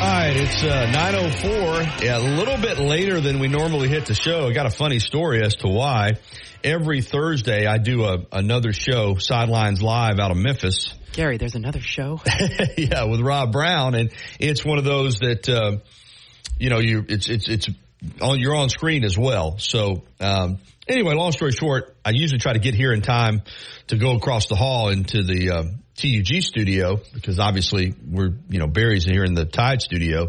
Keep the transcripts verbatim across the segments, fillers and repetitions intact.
All right, it's uh, nine oh four, yeah, a little bit later than we normally hit the show. I got a funny story as to why. Every Thursday I do a, another show, Sidelines Live, out of Memphis. Gary, there's another show? Yeah, with Rob Brown, and it's one of those that uh, you know, you it's it's it's on you're on screen as well. So um, anyway, long story short, I usually try to get here in time to go across the hall into the uh, T U G studio, because obviously we're you know Barry's here in the Tide studio.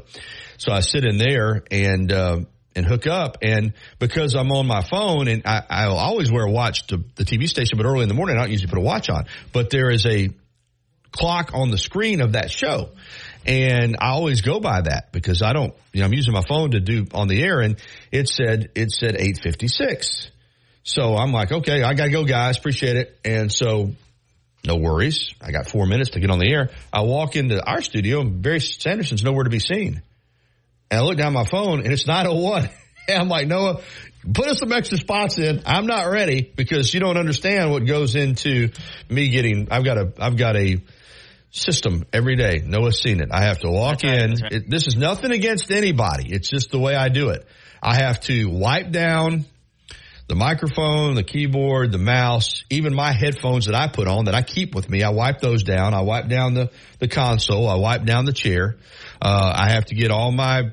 So I sit in there and uh, and hook up, and because I'm on my phone, and I I'll always wear a watch to the T V station, but early in the morning I don't usually put a watch on, but there is a clock on the screen of that show, and I always go by that because I don't you know I'm using my phone to do on the air, and it said it said eight fifty-six. So I'm like, okay, I gotta go, guys, appreciate it. And so no worries, I got four minutes to get on the air. I walk into our studio and Barry Sanderson's nowhere to be seen, and I look down my phone and it's nine oh one. And I'm like, Noah, put us some extra spots in. I'm not ready, because you don't understand what goes into me getting. I've got a I've got a system every day. Noah's seen it. I have to walk right, in. Right. It, this is nothing against anybody. It's just the way I do it. I have to wipe down the microphone, the keyboard, the mouse, even my headphones that I put on that I keep with me. I wipe those down. I wipe down the, the console. I wipe down the chair. Uh, I have to get all my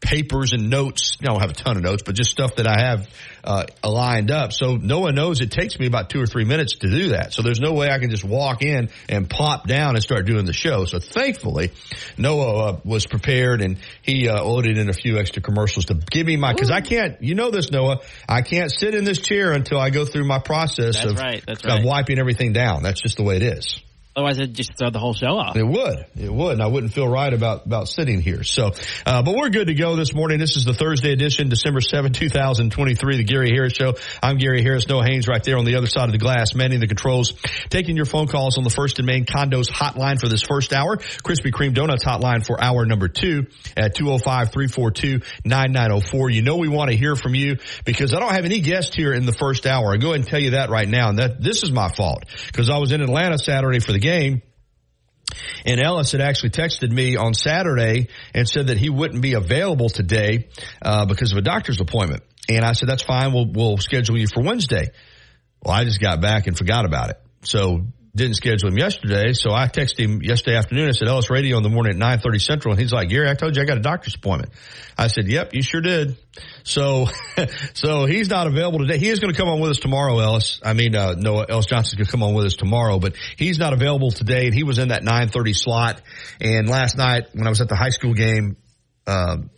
papers and notes. I don't have a ton of notes, but just stuff that I have uh, lined up. So no one knows. It takes me about two or three minutes to do that. So there's no way I can just walk in and plop down and start doing the show. So thankfully, Noah uh, was prepared, and he uh, loaded in a few extra commercials to give me my, because I can't, you know this, Noah, I can't sit in this chair until I go through my process that's of, right, that's right. of wiping everything down. That's just the way it is. Otherwise, it'd just throw the whole show off. It would. It would. And I wouldn't feel right about, about sitting here. So, uh, but we're good to go this morning. This is the Thursday edition, December seventh, twenty twenty-three, the Gary Harris Show. I'm Gary Harris. Noah Haynes right there on the other side of the glass, manning the controls, taking your phone calls on the First and Main Condos hotline for this first hour. Krispy Kreme Donuts hotline for hour number two at two oh five, three four two, nine nine oh four. You know we want to hear from you, because I don't have any guests here in the first hour. I'll go ahead and tell you that right now. And that this is my fault, because I was in Atlanta Saturday for the game, and Ellis had actually texted me on Saturday and said that he wouldn't be available today uh, because of a doctor's appointment. And I said, that's fine, we'll we'll schedule you for Wednesday. Well, I just got back and forgot about it, so didn't schedule him yesterday. So I texted him yesterday afternoon. I said, Ellis Radio in the morning at nine thirty Central. And he's like, Gary, I told you I got a doctor's appointment. I said, yep, you sure did. So, so he's not available today. He is going to come on with us tomorrow, Ellis. I mean, uh, Noah, Ellis Johnson's going to come on with us tomorrow, but he's not available today. And he was in that nine thirty slot. And last night when I was at the high school game, um,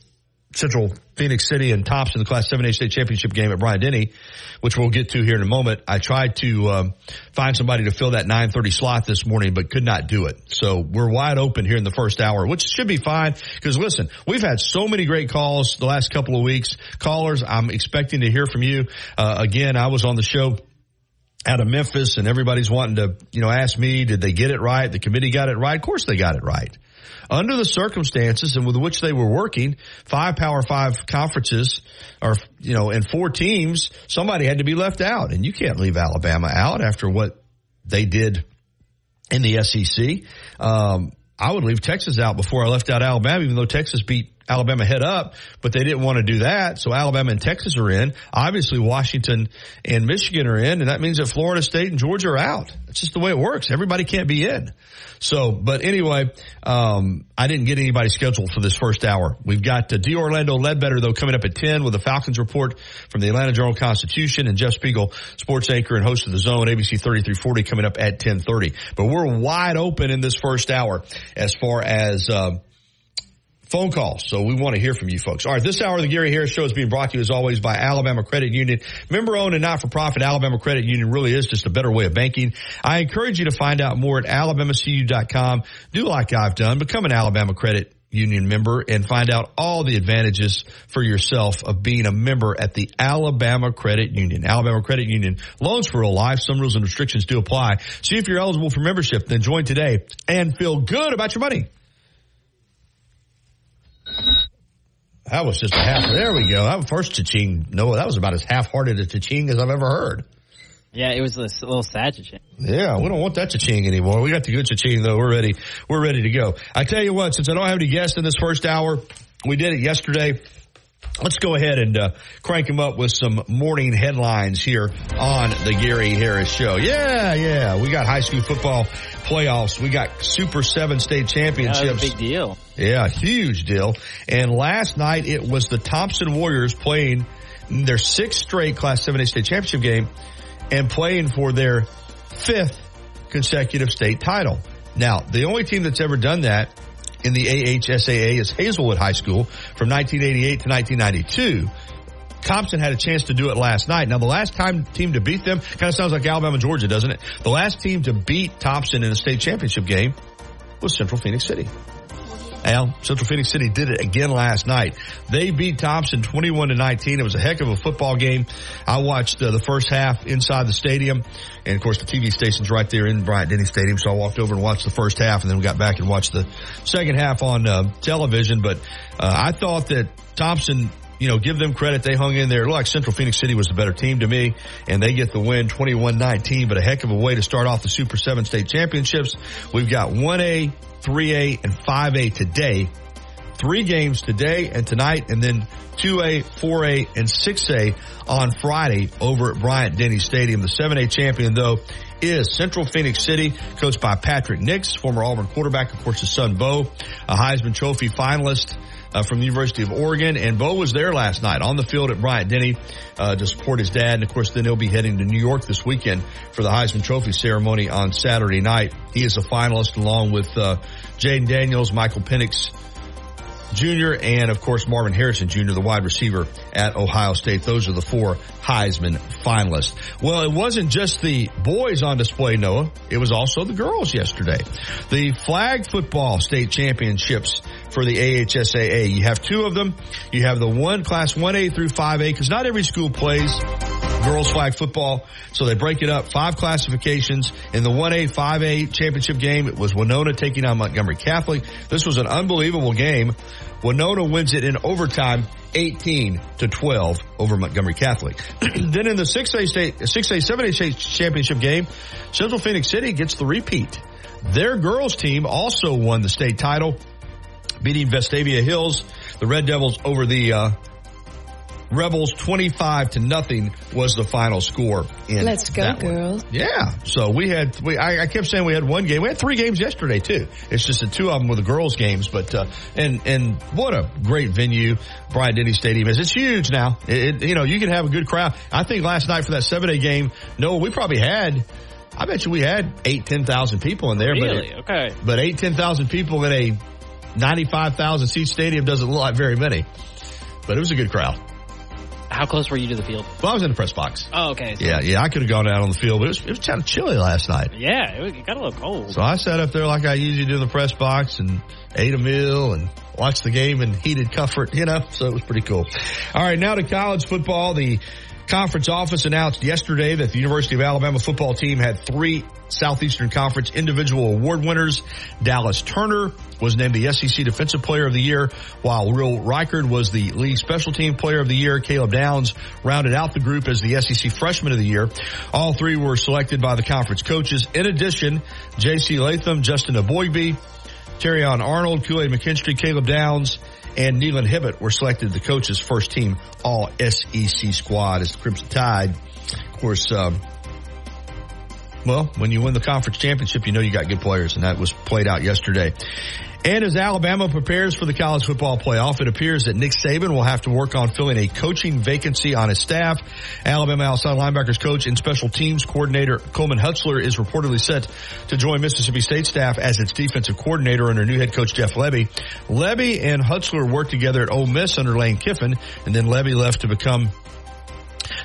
Central Phoenix City and Thompson, the Class seven A state championship game at Bryant-Denny, which we'll get to here in a moment, I tried to um, find somebody to fill that nine thirty slot this morning, but could not do it. So we're wide open here in the first hour, which should be fine, because, listen, we've had so many great calls the last couple of weeks. Callers, I'm expecting to hear from you. Uh, again, I was on the show out of Memphis, and everybody's wanting to, you know, ask me, did they get it right? The committee got it right? Of course they got it right. Under the circumstances and with which they were working, five Power Five conferences, or you know, and four teams, somebody had to be left out, and you can't leave Alabama out after what they did in the S E C. Um, I would leave Texas out before I left out Alabama, even though Texas beat Alabama head up, but they didn't want to do that. So Alabama and Texas are in. Obviously, Washington and Michigan are in, and that means that Florida State and Georgia are out. It's just the way it works. Everybody can't be in. So, but anyway, um, I didn't get anybody scheduled for this first hour. We've got uh, D. Orlando Ledbetter, though, coming up at ten with the Falcons report from the Atlanta Journal-Constitution, and Jeff Spiegel, sports anchor and host of The Zone, A B C thirty-three forty, coming up at ten thirty. But we're wide open in this first hour as far as um, – phone calls, so we want to hear from you folks. All right, this hour of the Gary Harris Show is being brought to you, as always, by Alabama Credit Union. Member-owned and not-for-profit, Alabama Credit Union really is just a better way of banking. I encourage you to find out more at alabama c u dot com. Do like I've done. Become an Alabama Credit Union member and find out all the advantages for yourself of being a member at the Alabama Credit Union. Alabama Credit Union, loans for a life. Some rules and restrictions do apply. See if you're eligible for membership, then join today and feel good about your money. That was just a half. There we go. That first cha-ching. No, that was about as half-hearted a cha-ching as I've ever heard. Yeah, it was a little sad cha-ching. Yeah, we don't want that cha-ching anymore. We got the good cha-ching, though. We're ready. We're ready to go. I tell you what, since I don't have any guests in this first hour, we did it yesterday. Let's go ahead and uh, crank them up with some morning headlines here on the Gary Harris Show. Yeah, yeah. We got high school football playoffs. We got Super seven state championships. Yeah, that was a big deal. Yeah, huge deal. And last night it was the Thompson Warriors playing their sixth straight Class seven A state championship game and playing for their fifth consecutive state title. Now, the only team that's ever done that in the A H S A A is Hazelwood High School from nineteen eighty-eight to nineteen ninety-two. Thompson had a chance to do it last night. Now, the last time team to beat them, kind of sounds like Alabama, Georgia, doesn't it? The last team to beat Thompson in a state championship game was Central Phoenix City. Al, Central Phoenix City did it again last night. They beat Thompson twenty-one to nineteen. It was a heck of a football game. I watched uh, the first half inside the stadium. And, of course, the T V station's right there in Bryant-Denny Stadium. So I walked over and watched the first half, and then we got back and watched the second half on uh, television. But uh, I thought that Thompson, you know, give them credit. They hung in there. Look, Central Phoenix City was the better team to me, and they get the win twenty-one nineteen. But a heck of a way to start off the Super seven state championships. We've got one A, three A, and five A today. Three games today and tonight, and then two A, four A, and six A on Friday over at Bryant-Denny Stadium. The seven A champion, though, is Central Phoenix City, coached by Patrick Nix, former Auburn quarterback, of course, his son Bo, a Heisman Trophy finalist uh, from the University of Oregon. And Bo was there last night on the field at Bryant-Denny uh, to support his dad. And, of course, then he'll be heading to New York this weekend for the Heisman Trophy ceremony on Saturday night. He is a finalist along with uh, Jaden Daniels, Michael Penix Junior, and, of course, Marvin Harrison Junior, the wide receiver at Ohio State. Those are the four Heisman finalists. Well, it wasn't just the boys on display, Noah. It was also the girls yesterday. The flag football state championships for the A H S A A. You have two of them. You have the one Class one A through five A, because not every school plays girls flag football, so they break it up. Five classifications. In the one A, five A championship game, it was Winona taking on Montgomery Catholic. This was an unbelievable game. Winona wins it in overtime, eighteen to twelve over Montgomery Catholic. Then in the six A state, six A, seven A state championship game, Central Phoenix City gets the repeat. Their girls team also won the state title, beating Vestavia Hills, the Red Devils, over the uh, Rebels. Twenty-five to nothing was the final score. In Let's go, that girls! One. Yeah. So we had. We, I, I kept saying we had one game. We had three games yesterday too. It's just that two of them were the girls' games. But uh, and and what a great venue Bryant-Denny Stadium is. It's huge now. It, it, you know, you can have a good crowd. I think last night for that seven A game, Noah, we probably had. I bet you we had eight ten thousand people in there. Really? But it, okay. But eight ten thousand people in a ninety-five thousand seat stadium doesn't look like very many. But it was a good crowd. How close were you to the field? Well, I was in the press box. Oh, okay. So yeah, yeah, I could have gone out on the field, but it was, it was kind of chilly last night. Yeah, it, was, it got a little cold. So I sat up there like I usually do in the press box and ate a meal and watched the game in heated comfort, you know, so it was pretty cool. All right, now to college football. The conference office announced yesterday that the University of Alabama football team had three Southeastern Conference individual award winners. Dallas Turner was named the S E C Defensive Player of the Year, while Will Reichard was the League Special Team Player of the Year. Caleb Downs rounded out the group as the S E C Freshman of the Year. All three were selected by the conference coaches. In addition, J C Latham, Justin Aboigbe, Terrion Arnold, Kool-Aid McKinstry, Caleb Downs, and Neyland Hibbett were selected the coach's first team all S E C squad as the Crimson Tide. Of course, um, well, when you win the conference championship, you know you got good players, and that was played out yesterday. And as Alabama prepares for the college football playoff, it appears that Nick Saban will have to work on filling a coaching vacancy on his staff. Alabama outside linebackers coach and special teams coordinator Coleman Hutzler is reportedly set to join Mississippi State staff as its defensive coordinator under new head coach Jeff Lebby. Lebby and Hutzler worked together at Ole Miss under Lane Kiffin, and then Lebby left to become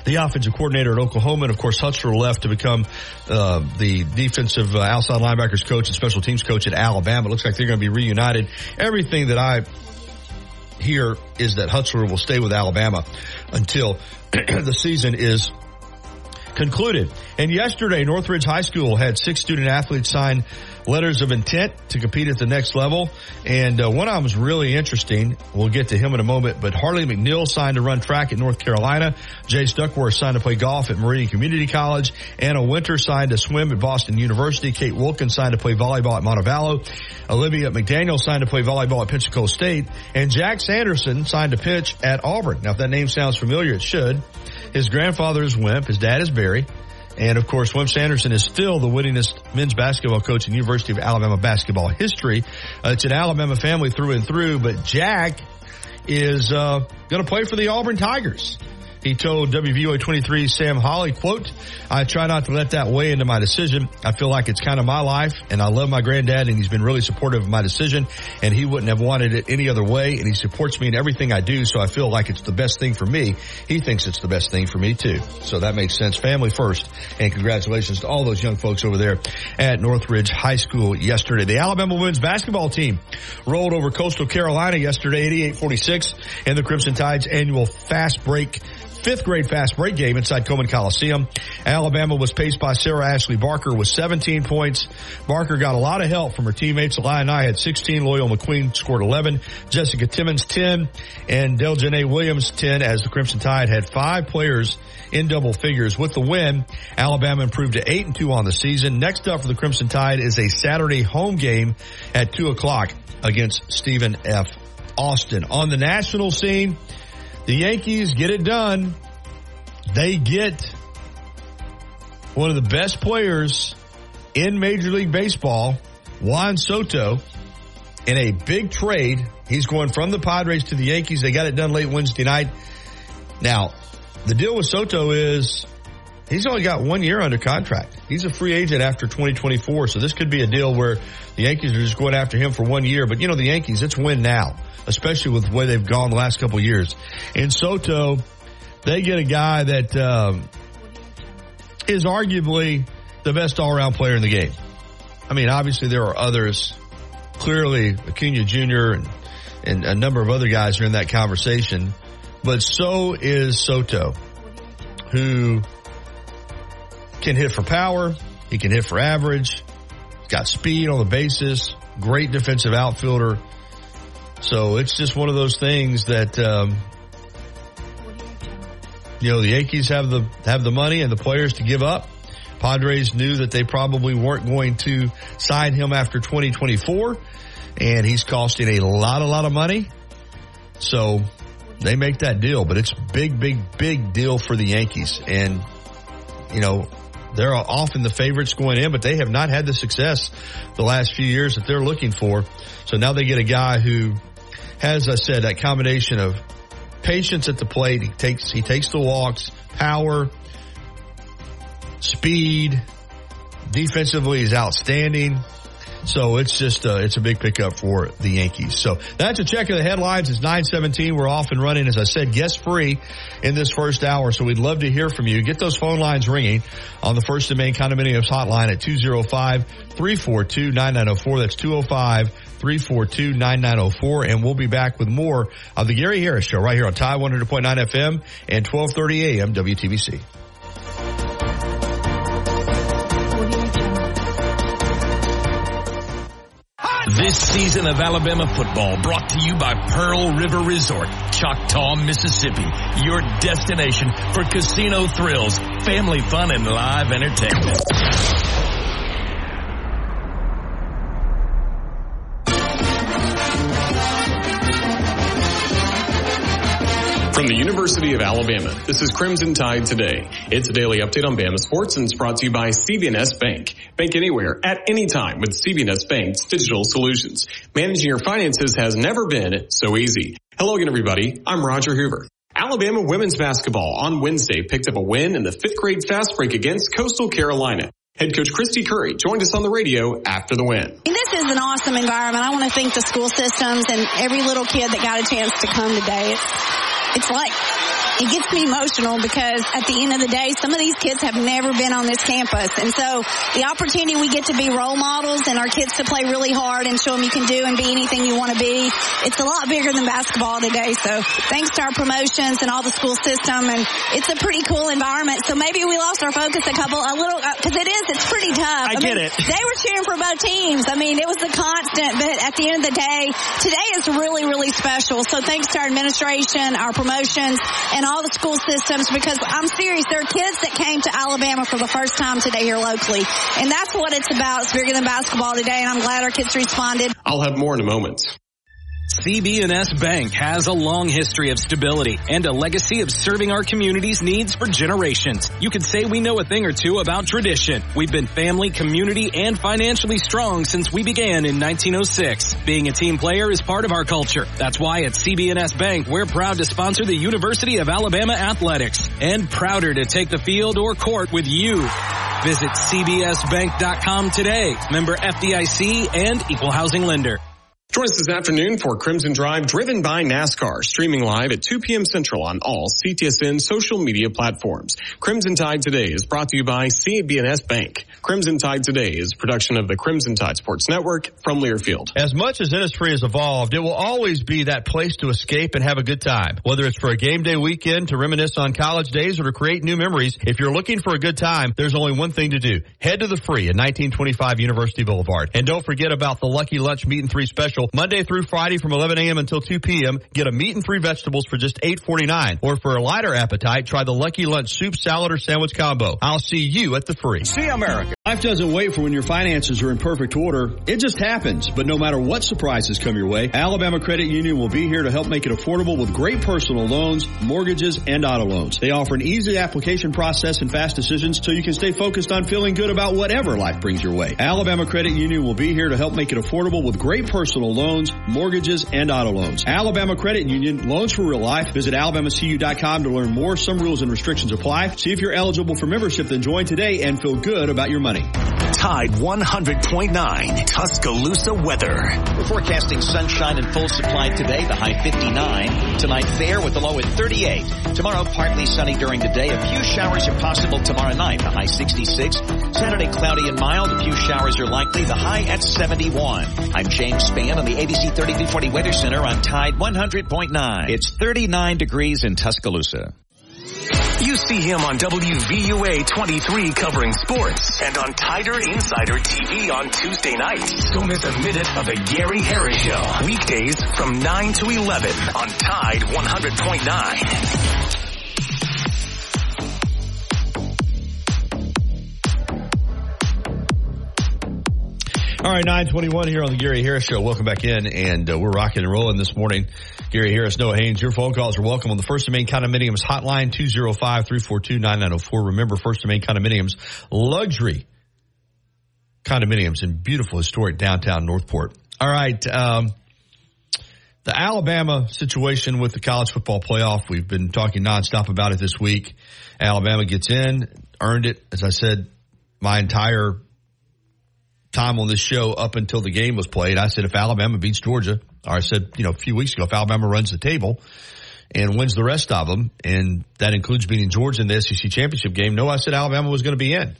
the offensive coordinator at Oklahoma. And, of course, Hutzler left to become uh, the defensive uh, outside linebackers coach and special teams coach at Alabama. It looks like they're going to be reunited. Everything that I hear is that Hutzler will stay with Alabama until the season is concluded. And yesterday, Northridge High School had six student athletes sign letters of intent to compete at the next level. And uh, one of them was really interesting. We'll get to him in a moment. But Harley McNeil signed to run track at North Carolina. Jace Duckworth signed to play golf at Meridian Community College. Anna Winter signed to swim at Boston University. Kate Wilkins signed to play volleyball at Montevallo. Olivia McDaniel signed to play volleyball at Pensacola State. And Jack Sanderson signed to pitch at Auburn. Now, if that name sounds familiar, it should. His grandfather is Wimp. His dad is Barry. And, of course, Wimp Sanderson is still the winningest men's basketball coach in University of Alabama basketball history. Uh, it's an Alabama family through and through, but Jack is uh going to play for the Auburn Tigers. He told W V O A twenty-three Sam Holly, quote, I try not to let that weigh into my decision. I feel like it's kind of my life, and I love my granddad, and he's been really supportive of my decision, and he wouldn't have wanted it any other way, and he supports me in everything I do, so I feel like it's the best thing for me. He thinks it's the best thing for me, too. So that makes sense. Family first, and congratulations to all those young folks over there at Northridge High School yesterday. The Alabama women's basketball team rolled over Coastal Carolina yesterday, eighty-eight forty-six, in the Crimson Tide's annual fast break fifth grade fast break game inside Coleman Coliseum. Alabama was paced by Sarah Ashley Barker with seventeen points. Barker got a lot of help from her teammates. Aliyah and I had sixteen. Loyola McQueen scored eleven. Jessica Timmons, ten. And Deljanae Williams, ten, as the Crimson Tide had five players in double figures. With the win, Alabama improved to eight and two on the season. Next up for the Crimson Tide is a Saturday home game at two o'clock against Stephen F. Austin. On the national scene, the Yankees get it done. They get one of the best players in Major League Baseball, Juan Soto, in a big trade. He's going from the Padres to the Yankees. They got it done late Wednesday night. Now, the deal with Soto is he's only got one year under contract. He's a free agent after twenty twenty-four, so this could be a deal where the Yankees are just going after him for one year. But, you know, the Yankees, it's win now, especially with the way they've gone the last couple of years. And Soto, they get a guy that um, is arguably the best all-around player in the game. I mean, obviously there are others. Clearly, Acuna Junior and, and a number of other guys are in that conversation. But so is Soto, who can hit for power. He can hit for average. He's got speed on the bases. Great defensive outfielder. So it's just one of those things that, um, you know, the Yankees have the have the money and the players to give up. Padres knew that they probably weren't going to sign him after twenty twenty-four, and he's costing a lot, a lot of money. So they make that deal, but it's big, big, big deal for the Yankees. And, you know, they're often the favorites going in, but they have not had the success the last few years that they're looking for. So now they get a guy who, as I said, that combination of patience at the plate, he takes he takes the walks, power, speed, defensively is outstanding. So it's just uh, it's a big pickup for the Yankees. So that's a check of the headlines. It's nine seventeen. We're off and running, as I said, guest-free in this first hour. So we'd love to hear from you. Get those phone lines ringing on the First and Main Condominiums hotline at two oh five, three four two, nine nine oh four. That's two oh five, three four two, nine nine oh four. And we'll be back with more of the Gary Harris Show right here on Tide one hundred point nine F M and twelve thirty a.m. W T B C. This season of Alabama football brought to you by Pearl River Resort, Choctaw, Mississippi. Your destination for casino thrills, family fun, and live entertainment. From the University of Alabama, this is Crimson Tide Today. It's a daily update on Bama sports, and it's brought to you by C B N S Bank. Bank anywhere, at any time with C B N S Bank's digital solutions. Managing your finances has never been so easy. Hello again, everybody. I'm Roger Hoover. Alabama women's basketball on Wednesday picked up a win in the fifth grade fast break against Coastal Carolina. Head coach Christy Curry joined us on the radio after the win. This is an awesome environment. I want to thank the school systems and every little kid that got a chance to come today. It's, it's like it gets me emotional because at the end of the day, some of these kids have never been on this campus. And so the opportunity we get to be role models and our kids to play really hard and show them you can do and be anything you want to be, it's a lot bigger than basketball today. So thanks to our promotions and all the school system, and it's a pretty cool environment. So maybe we lost our focus a couple, a little, because it is, it's pretty tough. I, I get mean, it. They were cheering for both teams. I mean, it was the constant, but at the end of the day, today is really, really special. So thanks to our administration, our promotions, and all the school systems, because I'm serious, there are kids that came to Alabama for the first time today here locally. And that's what it's about. It's bigger than basketball today, and I'm glad our kids responded. I'll have more in a moment. C B and S Bank has a long history of stability and a legacy of serving our community's needs for generations. You could say we know a thing or two about tradition. We've been family, community, and financially strong since we began in nineteen oh six. Being a team player is part of our culture. That's why at C B and S Bank, we're proud to sponsor the University of Alabama Athletics and prouder to take the field or court with you. Visit C B S bank dot com today. Member F D I C and Equal Housing Lender. Join us this afternoon for Crimson Drive, driven by NASCAR, streaming live at two p.m. Central on all C T S N social media platforms. Crimson Tide Today is brought to you by C B and S Bank. Crimson Tide Today is a production of the Crimson Tide Sports Network from Learfield. As much as Innisfree has evolved, it will always be that place to escape and have a good time. Whether it's for a game day weekend, to reminisce on college days, or to create new memories, if you're looking for a good time, there's only one thing to do. Head to the Free at nineteen twenty-five University Boulevard. And don't forget about the Lucky Lunch Meet and Three Special. Monday through Friday from eleven a.m. until two p.m. Get a meat and three vegetables for just eight forty-nine. Or for a lighter appetite, try the Lucky Lunch soup, salad, or sandwich combo. I'll see you at the Free. See America. Life doesn't wait for when your finances are in perfect order. It just happens. But no matter what surprises come your way, Alabama Credit Union will be here to help make it affordable with great personal loans, mortgages, and auto loans. They offer an easy application process and fast decisions so you can stay focused on feeling good about whatever life brings your way. Alabama Credit Union will be here to help make it affordable with great personal loans, mortgages, and auto loans. Alabama Credit Union, loans for real life. Visit alabama c u dot com to learn more. Some rules and restrictions apply. See if you're eligible for membership, then join today and feel good about your money. Tide one hundred point nine, Tuscaloosa weather. We're forecasting sunshine and full supply today, the high fifty-nine. Tonight fair with the low at thirty-eight. Tomorrow partly sunny during the day. A few showers are possible tomorrow night, the high sixty-six. Saturday cloudy and mild. A few showers are likely, the high at seventy-one. I'm James Spann on the A B C thirty-three forty Weather Center on Tide one hundred point nine. It's thirty-nine degrees in Tuscaloosa. You see him on W V U A twenty-three covering sports and on Tider Insider T V on Tuesday nights. Don't miss a minute of the Gary Harris Show. Weekdays from nine to eleven on Tide one hundred point nine. All right, nine twenty-one here on the Gary Harris Show. Welcome back in, and uh, we're rocking and rolling this morning. Gary Harris, Noah Haynes, your phone calls are welcome on the First and Main Condominiums hotline, two oh five, three four two, nine nine oh four. Remember, First and Main Condominiums, luxury condominiums in beautiful, historic downtown Northport. All right, um, the Alabama situation with the college football playoff, we've been talking nonstop about it this week. Alabama gets in, earned it. As I said, my entire time on this show up until the game was played, I said if Alabama beats Georgia, or I said, you know, a few weeks ago, if Alabama runs the table and wins the rest of them, and that includes beating Georgia in the S E C championship game, no, I said Alabama was going to be in.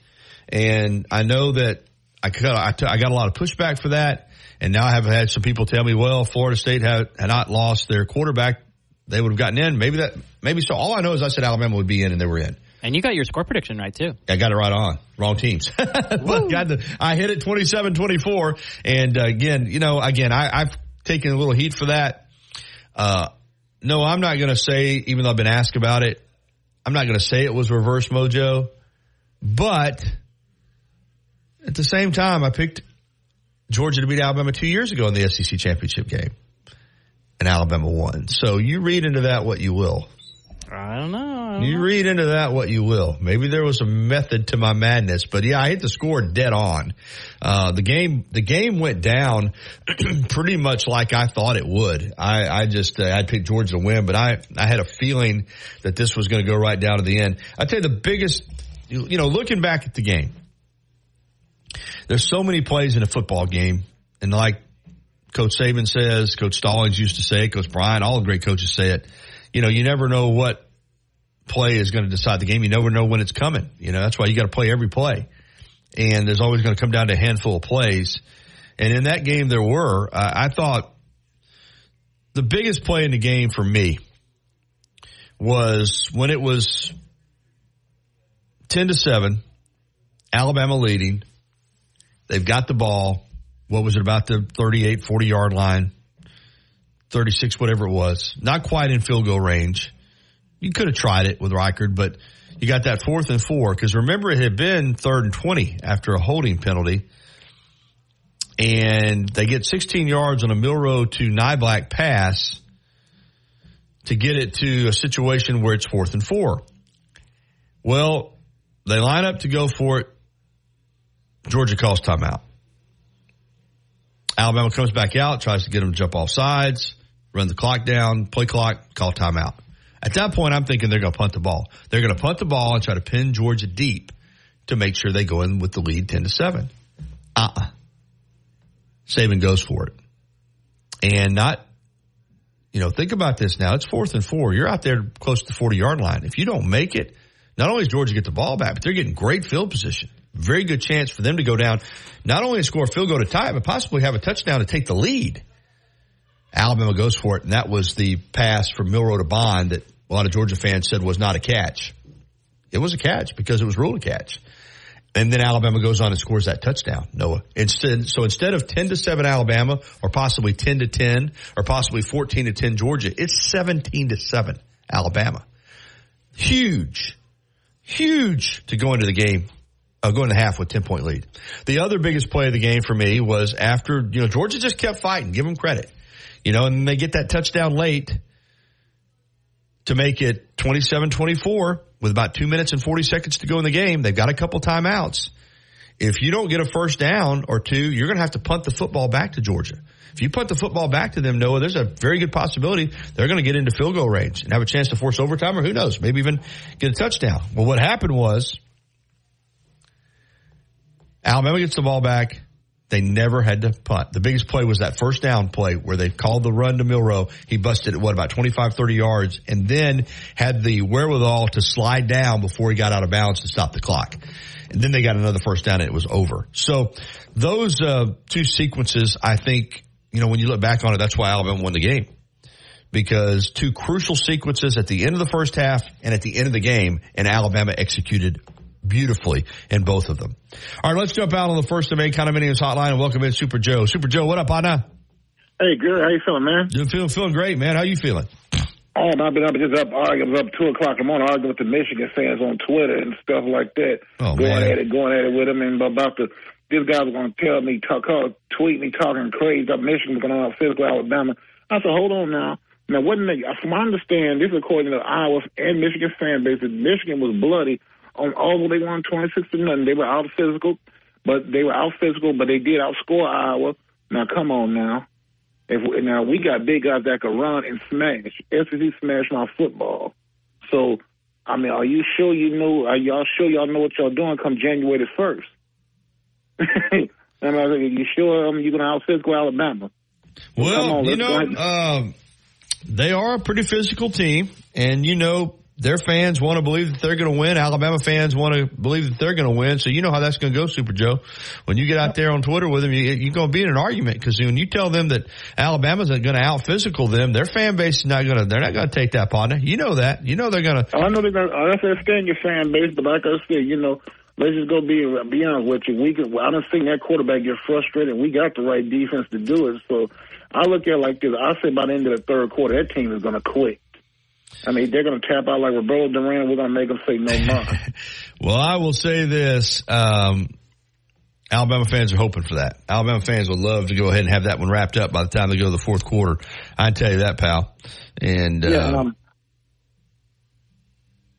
And I know that I got, I, t- I got a lot of pushback for that, and now I have had some people tell me, well, Florida State had, had not lost their quarterback, they would have gotten in. Maybe that, maybe so. All I know is I said Alabama would be in, and they were in. And you got your score prediction right, too. I got it right on. Wrong teams. But got the, I hit it twenty-seven twenty-four. And, uh, again, you know, again, I, I've taken a little heat for that. Uh, no, I'm not going to say, even though I've been asked about it, I'm not going to say it was reverse mojo. But at the same time, I picked Georgia to beat Alabama two years ago in the S E C championship game. And Alabama won. So you read into that what you will. I don't know. I don't you know. Read into that what you will. Maybe there was a method to my madness, but yeah, I hit the score dead on. Uh, the game, the game went down pretty much like I thought it would. I, I just, uh, I picked Georgia to win, but I, I had a feeling that this was going to go right down to the end. I'd tell you the biggest, you know, looking back at the game, there's so many plays in a football game, and like Coach Saban says, Coach Stallings used to say it, Coach Bryant, all the great coaches say it. You know, you never know what play is going to decide the game. You never know when it's coming. You know, that's why you got to play every play. And there's always going to come down to a handful of plays. And in that game there were, uh, I thought the biggest play in the game for me was when it was ten to seven, Alabama leading. They've got the ball. What was it, about the thirty-eight, forty-yard line, thirty-six, whatever it was. Not quite in field goal range. You could have tried it with Reichard, but you got that fourth and four. Because remember, it had been third and twenty after a holding penalty. And they get sixteen yards on a Milroe to Nyblack pass to get it to a situation where it's fourth and four. Well, they line up to go for it. Georgia calls timeout. Alabama comes back out, tries to get them to jump off sides, run the clock down, play clock, call timeout. At that point, I'm thinking they're going to punt the ball. They're going to punt the ball and try to pin Georgia deep to make sure they go in with the lead ten to seven. Uh-uh. Saban goes for it. And not, you know, think about this now. It's fourth and four. You're out there close to the forty-yard line. If you don't make it, not only does Georgia get the ball back, but they're getting great field position. Very good chance for them to go down, not only to score a field goal to tie, but possibly have a touchdown to take the lead. Alabama goes for it, and that was the pass from Milroe to Bond that a lot of Georgia fans said was not a catch. It was a catch because it was ruled a catch. And then Alabama goes on and scores that touchdown, Noah. Instead, so instead of ten to seven Alabama, or possibly ten to ten, or possibly fourteen to ten Georgia, it's seventeen to seven Alabama. Huge, huge to go into the game, uh, go into half with ten-point lead. The other biggest play of the game for me was after, you know, Georgia just kept fighting. Give them credit. You know, and they get that touchdown late to make it twenty-seven twenty-four with about two minutes and forty seconds to go in the game. They've got a couple timeouts. If you don't get a first down or two, you're going to have to punt the football back to Georgia. If you punt the football back to them, Noah, there's a very good possibility they're going to get into field goal range and have a chance to force overtime, or who knows, maybe even get a touchdown. Well, what happened was Alabama gets the ball back. They never had to punt. The biggest play was that first down play where they called the run to Milroe. He busted it, what, about twenty-five, thirty yards, and then had the wherewithal to slide down before he got out of bounds to stop the clock. And then they got another first down, and it was over. So those uh, two sequences, I think, you know, when you look back on it, that's why Alabama won the game, because two crucial sequences at the end of the first half and at the end of the game, and Alabama executed beautifully in both of them. All right, let's jump out on the First and Main Condominiums Hotline and welcome in Super Joe. Super Joe, what up, Anna? Hey, good. How you feeling, man? Doing, feeling, feeling great, man. How you feeling? Oh, I've been up just up arguing up two o'clock in the morning, arguing with the Michigan fans on Twitter and stuff like that. Oh, going man. at it, going at it with them, and about the this guy was going to tell me, talk, call, tweet me, talking crazy about Michigan was going to physical Alabama. I said, hold on now. Now, wasn't it, from my understanding, this is according to Iowa and Michigan fan base, that Michigan was bloody. On, although they won twenty-six to nothing, they were out physical, but they were out physical, but they did outscore Iowa. Now, come on now. If we, now, we got big guys that can run and smash. S E C smash my football. So, I mean, are you sure you know, are y'all sure y'all know what y'all doing come January the first? I mean, are you sure um, you're going to out physical Alabama? Well, on, you know, um, they are a pretty physical team, and you know, their fans want to believe that they're going to win. Alabama fans want to believe that they're going to win. So you know how that's going to go, Super Joe. When you get out there on Twitter with them, you, you're going to be in an argument, because when you tell them that Alabama's going to out-physical them, their fan base is not going to – they're not going to take that, partner. You know that. You know they're going to – I know they're going to – I understand your fan base, but like I said, you know, let's just go be, be honest with you. We could, I done seen that quarterback get frustrated. We got the right defense to do it. So I look at it like this. I say by the end of the third quarter, that team is going to quit. I mean, they're going to tap out like Roberto Duran. We're going to make them say no more. Well, I will say this. Um, Alabama fans are hoping for that. Alabama fans would love to go ahead and have that one wrapped up by the time they go to the fourth quarter. I tell you that, pal. And, yeah, uh, um,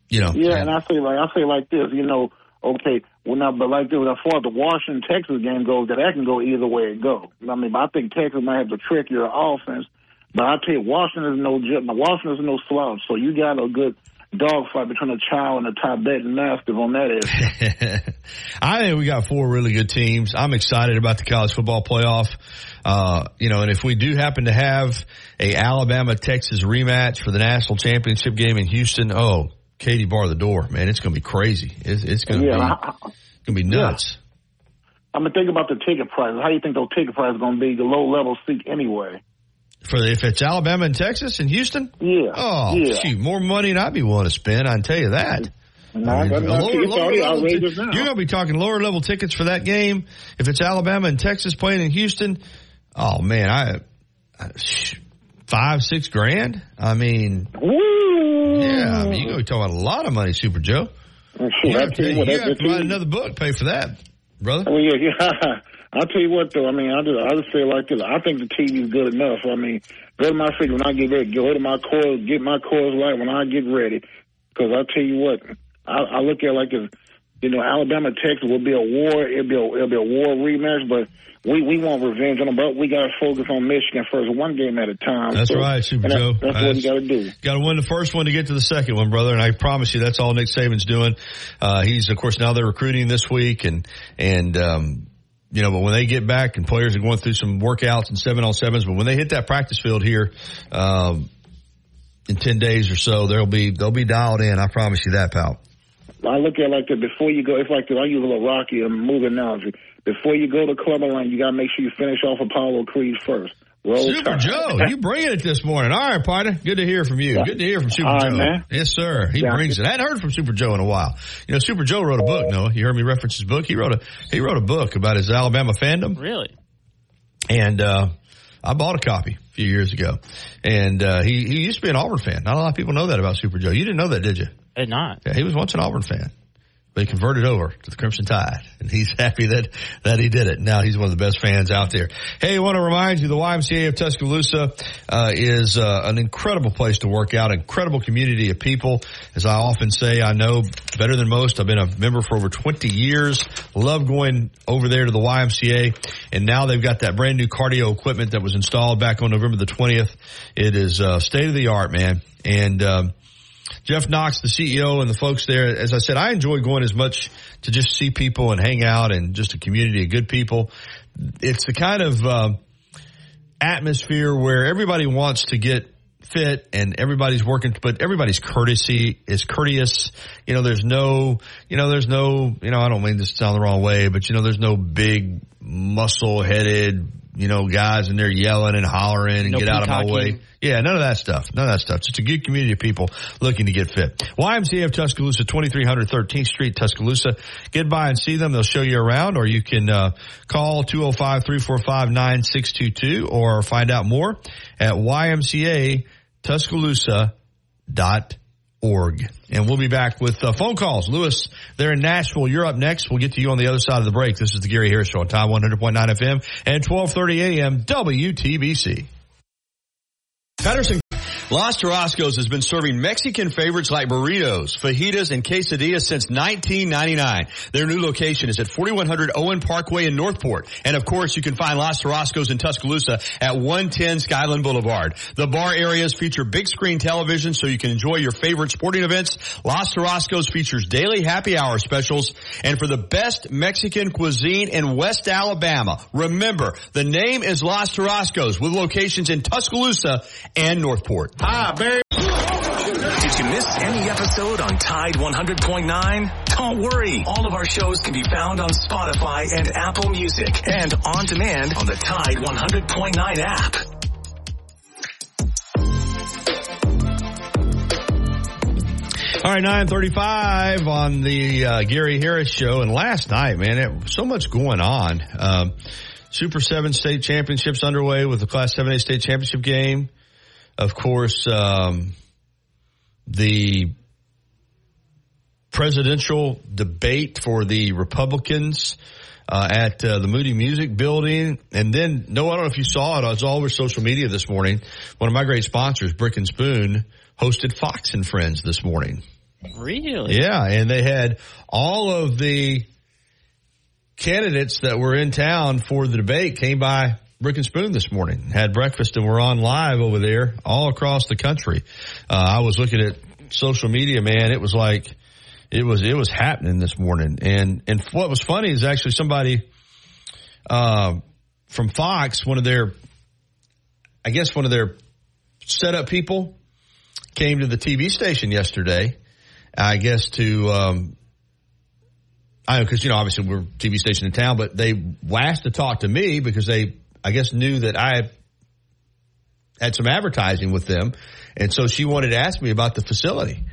you know. Yeah, and, and I say like I say like this, you know, okay, well, now, but like this, as far as the Washington-Texas game goes, that I can go either way it goes. I mean, I think Texas might have the trickier offense. But I tell you, Washington is no Washington is no slouch. So you got a good dogfight between a Chow and a Tibetan Mastiff on that issue. I think we got four really good teams. I'm excited about the college football playoff. Uh, you know, and if we do happen to have a Alabama Texas rematch for the national championship game in Houston, oh Katie bar the door, man. It's going to be crazy. It's, it's going to yeah, be, be nuts. Yeah. I'm going to think about the ticket prices. How do you think those ticket prices are going to be? The low-level seat anyway. For the, if it's Alabama and Texas and Houston? Yeah. Oh, yeah. Shoot, more money than I'd be willing to spend, I can tell you that. No, I mean, that's lower, lower, sorry, level, you're going to be talking lower-level tickets for that game. If it's Alabama and Texas playing in Houston, oh, man, I, I five, six grand? I mean, Ooh. yeah, I mean, you're going to be talking about a lot of money, Super Joe. Sure, you have to, you have to write another book, pay for that. Brother? Well, yeah, yeah. I'll tell you what, though. I mean, I just, I just feel like this. I think the T V's good enough. I mean, go to my figure when I get ready. Go to my coils. Get my coils right when I get ready. Because I'll tell you what, I, I look at it like this. You know, Alabama, Texas will be a war. It'll be a, it'll be a war rematch, but we, we want revenge on them. But we got to focus on Michigan first, one game at a time. That's so, right, Super that, Joe. That's, that's what we got to do. Got to win the first one to get to the second one, brother. And I promise you, that's all Nick Saban's doing. Uh, he's, of course, now they're recruiting this week, and and um, you know, but when they get back and players are going through some workouts and seven on sevens, but when they hit that practice field here, um, in ten days or so, they'll be they'll be dialed in. I promise you that, pal. I look at it like that. Before you go, it's like that. I use a little Rocky and move analogy. Before you go to Club Line, you got to make sure you finish off Apollo Creed first. Roll Super time. Joe, you bringing it this morning. All right, partner. Good to hear from you. Good to hear from Super All Joe. Right, man. Yes, sir. He yeah. brings it. I hadn't heard from Super Joe in a while. You know, Super Joe wrote a book, Noah. You heard me reference his book. He wrote a he wrote a book about his Alabama fandom. Really? And uh I bought a copy a few years ago. And uh he, he used to be an Auburn fan. Not a lot of people know that about Super Joe. You didn't know that, did you? I did not. Yeah, he was once an Auburn fan, but he converted over to the Crimson Tide, and he's happy that that he did it. Now he's one of the best fans out there. Hey, I want to remind you, the Y M C A of Tuscaloosa uh, is uh, an incredible place to work out, incredible community of people. As I often say, I know better than most. I've been a member for over twenty years. Love going over there to the Y M C A, and now they've got that brand new cardio equipment that was installed back on November the twentieth. It is uh, state-of-the-art, man, and um Jeff Knox, the C E O, and the folks there, as I said, I enjoy going as much to just see people and hang out and just a community of good people. It's the kind of uh, atmosphere where everybody wants to get fit and everybody's working, but everybody's courtesy is courteous. You know, there's no, you know, there's no, you know, I don't mean this to sound the wrong way, but, you know, there's no big muscle-headed, you know, guys in there yelling and hollering and no get out of my way. Yeah, none of that stuff. None of that stuff. Just a good community of people looking to get fit. Y M C A of Tuscaloosa, twenty-three hundred thirteenth Street, Tuscaloosa. Get by and see them. They'll show you around, or you can uh, call two oh five, three four five, nine six two two or find out more at Y M C A Tuscaloosa dot org. And we'll be back with uh, phone calls. Lewis, they're in Nashville. You're up next. We'll get to you on the other side of the break. This is the Gary Harris Show on Tide one hundred point nine F M and twelve thirty A M W T B C. Patterson. Los Churrascos has been serving Mexican favorites like burritos, fajitas, and quesadillas since nineteen ninety-nine. Their new location is at forty-one hundred Owen Parkway in Northport. And, of course, you can find Los Churrascos in Tuscaloosa at one ten Skyland Boulevard. The bar areas feature big-screen television so you can enjoy your favorite sporting events. Los Churrascos features daily happy hour specials. And for the best Mexican cuisine in West Alabama, remember, the name is Los Churrascos with locations in Tuscaloosa and Northport. Ah, baby. Did you miss any episode on Tide one hundred point nine? Don't worry. All of our shows can be found on Spotify and Apple Music and on demand on the Tide one hundred point nine app. All right, nine thirty-five on the uh, Gary Harris Show. And last night, man, it, so much going on. Um, Super seven state championships underway with the Class seven A state championship game. Of course, um, the presidential debate for the Republicans uh, at uh, the Moody Music Building. And then, no, I don't know if you saw it. I was all over social media this morning. One of my great sponsors, Brick and Spoon, hosted Fox and Friends this morning. Really? Yeah, and they had all of the candidates that were in town for the debate came by Brick and Spoon this morning, had breakfast, and we're on live over there all across the country. Uh, I was looking at social media, man. It was like, it was, it was happening this morning. And, and what was funny is actually somebody, uh, from Fox, one of their, I guess one of their setup people came to the T V station yesterday I guess, to um, I know because, you know, obviously we're a T V station in town, but they asked to talk to me because they, I guess, knew that I had some advertising with them. And so she wanted to ask me about the facility.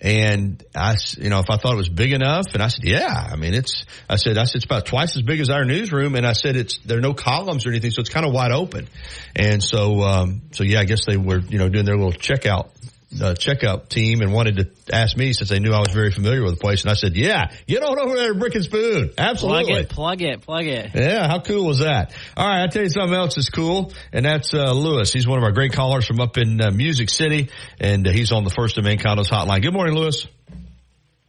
And I, you know, if I thought it was big enough, and I said, yeah, I mean, it's, I said, I said, it's about twice as big as our newsroom. And I said, it's, there are no columns or anything. So it's kind of wide open. And so, um, so yeah, I guess they were, you know, doing their little checkout, uh, checkup team and wanted to ask me since they knew I was very familiar with the place. And I said, yeah, get on over there to Brick and Spoon. Absolutely. Plug it, plug it, plug it. Yeah. How cool was that? All right. I'll tell you something else is cool. And that's, uh, Lewis. He's one of our great callers from up in uh, Music City. And uh, he's on the First and Main Condos hotline. Good morning, Lewis.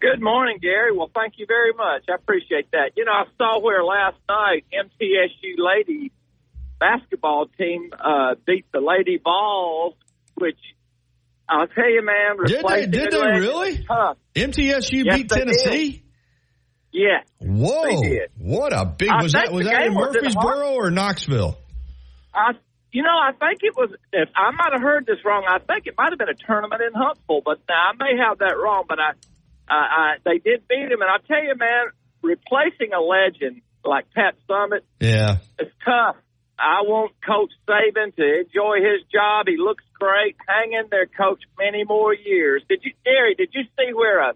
Good morning, Gary. Well, thank you very much. I appreciate that. You know, I saw where last night M T S U lady basketball team, uh, beat the Lady Vols, which, I'll tell you, man. Did they? Did they really? Tough. M T S U yes, beat Tennessee. Did. Yeah. Whoa! They did. What a big I was that? Was that in Murfreesboro or Knoxville? I, you know, I think it was. If I might have heard this wrong, I think it might have been a tournament in Huntsville, but now I may have that wrong. But I, I, I they did beat him, and I'll tell you, man, replacing a legend like Pat Summitt, yeah, it's tough. I want Coach Saban to enjoy his job. He looks great. Hang in there, Coach, many more years. Did you, Gary, did you see where a,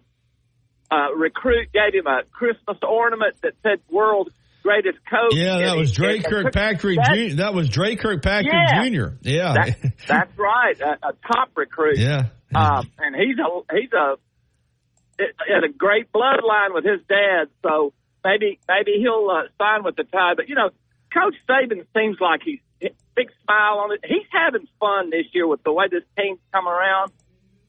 a recruit gave him a Christmas ornament that said world's greatest coach? Yeah, that was Dre Kirkpatrick Junior That was Dre Kirkpatrick yeah, Junior Yeah. That, that's right. A, a top recruit. Yeah. Um, and he's a, he's a, at a great bloodline with his dad. So maybe, maybe he'll uh, sign with the tie, but you know, Coach Saban seems like he's big smile on it. He's having fun this year with the way this team's come around,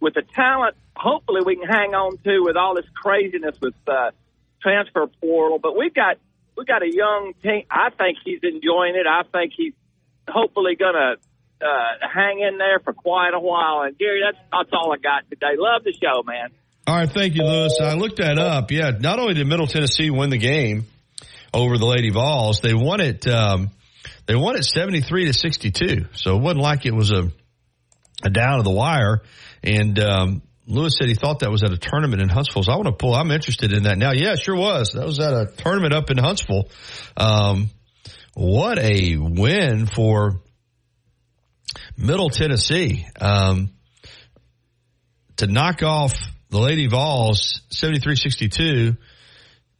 with the talent. Hopefully, we can hang on to with all this craziness with uh, transfer portal. But we've got we got a young team. I think he's enjoying it. I think he's hopefully going to uh, hang in there for quite a while. And Gary, that's that's all I got today. Love the show, man. All right, thank you, Lewis. I looked that up. Yeah, not only did Middle Tennessee win the game over the Lady Vols, they won it. Um, they won it seventy-three to sixty-two. So it wasn't like it was a, a down to the wire. And um, Lewis said he thought that was at a tournament in Huntsville. So I want to pull. I'm interested in that now. Yeah, it sure was. That was at a tournament up in Huntsville. Um, what a win for Middle Tennessee um, to knock off the Lady Vols seventy-three sixty-two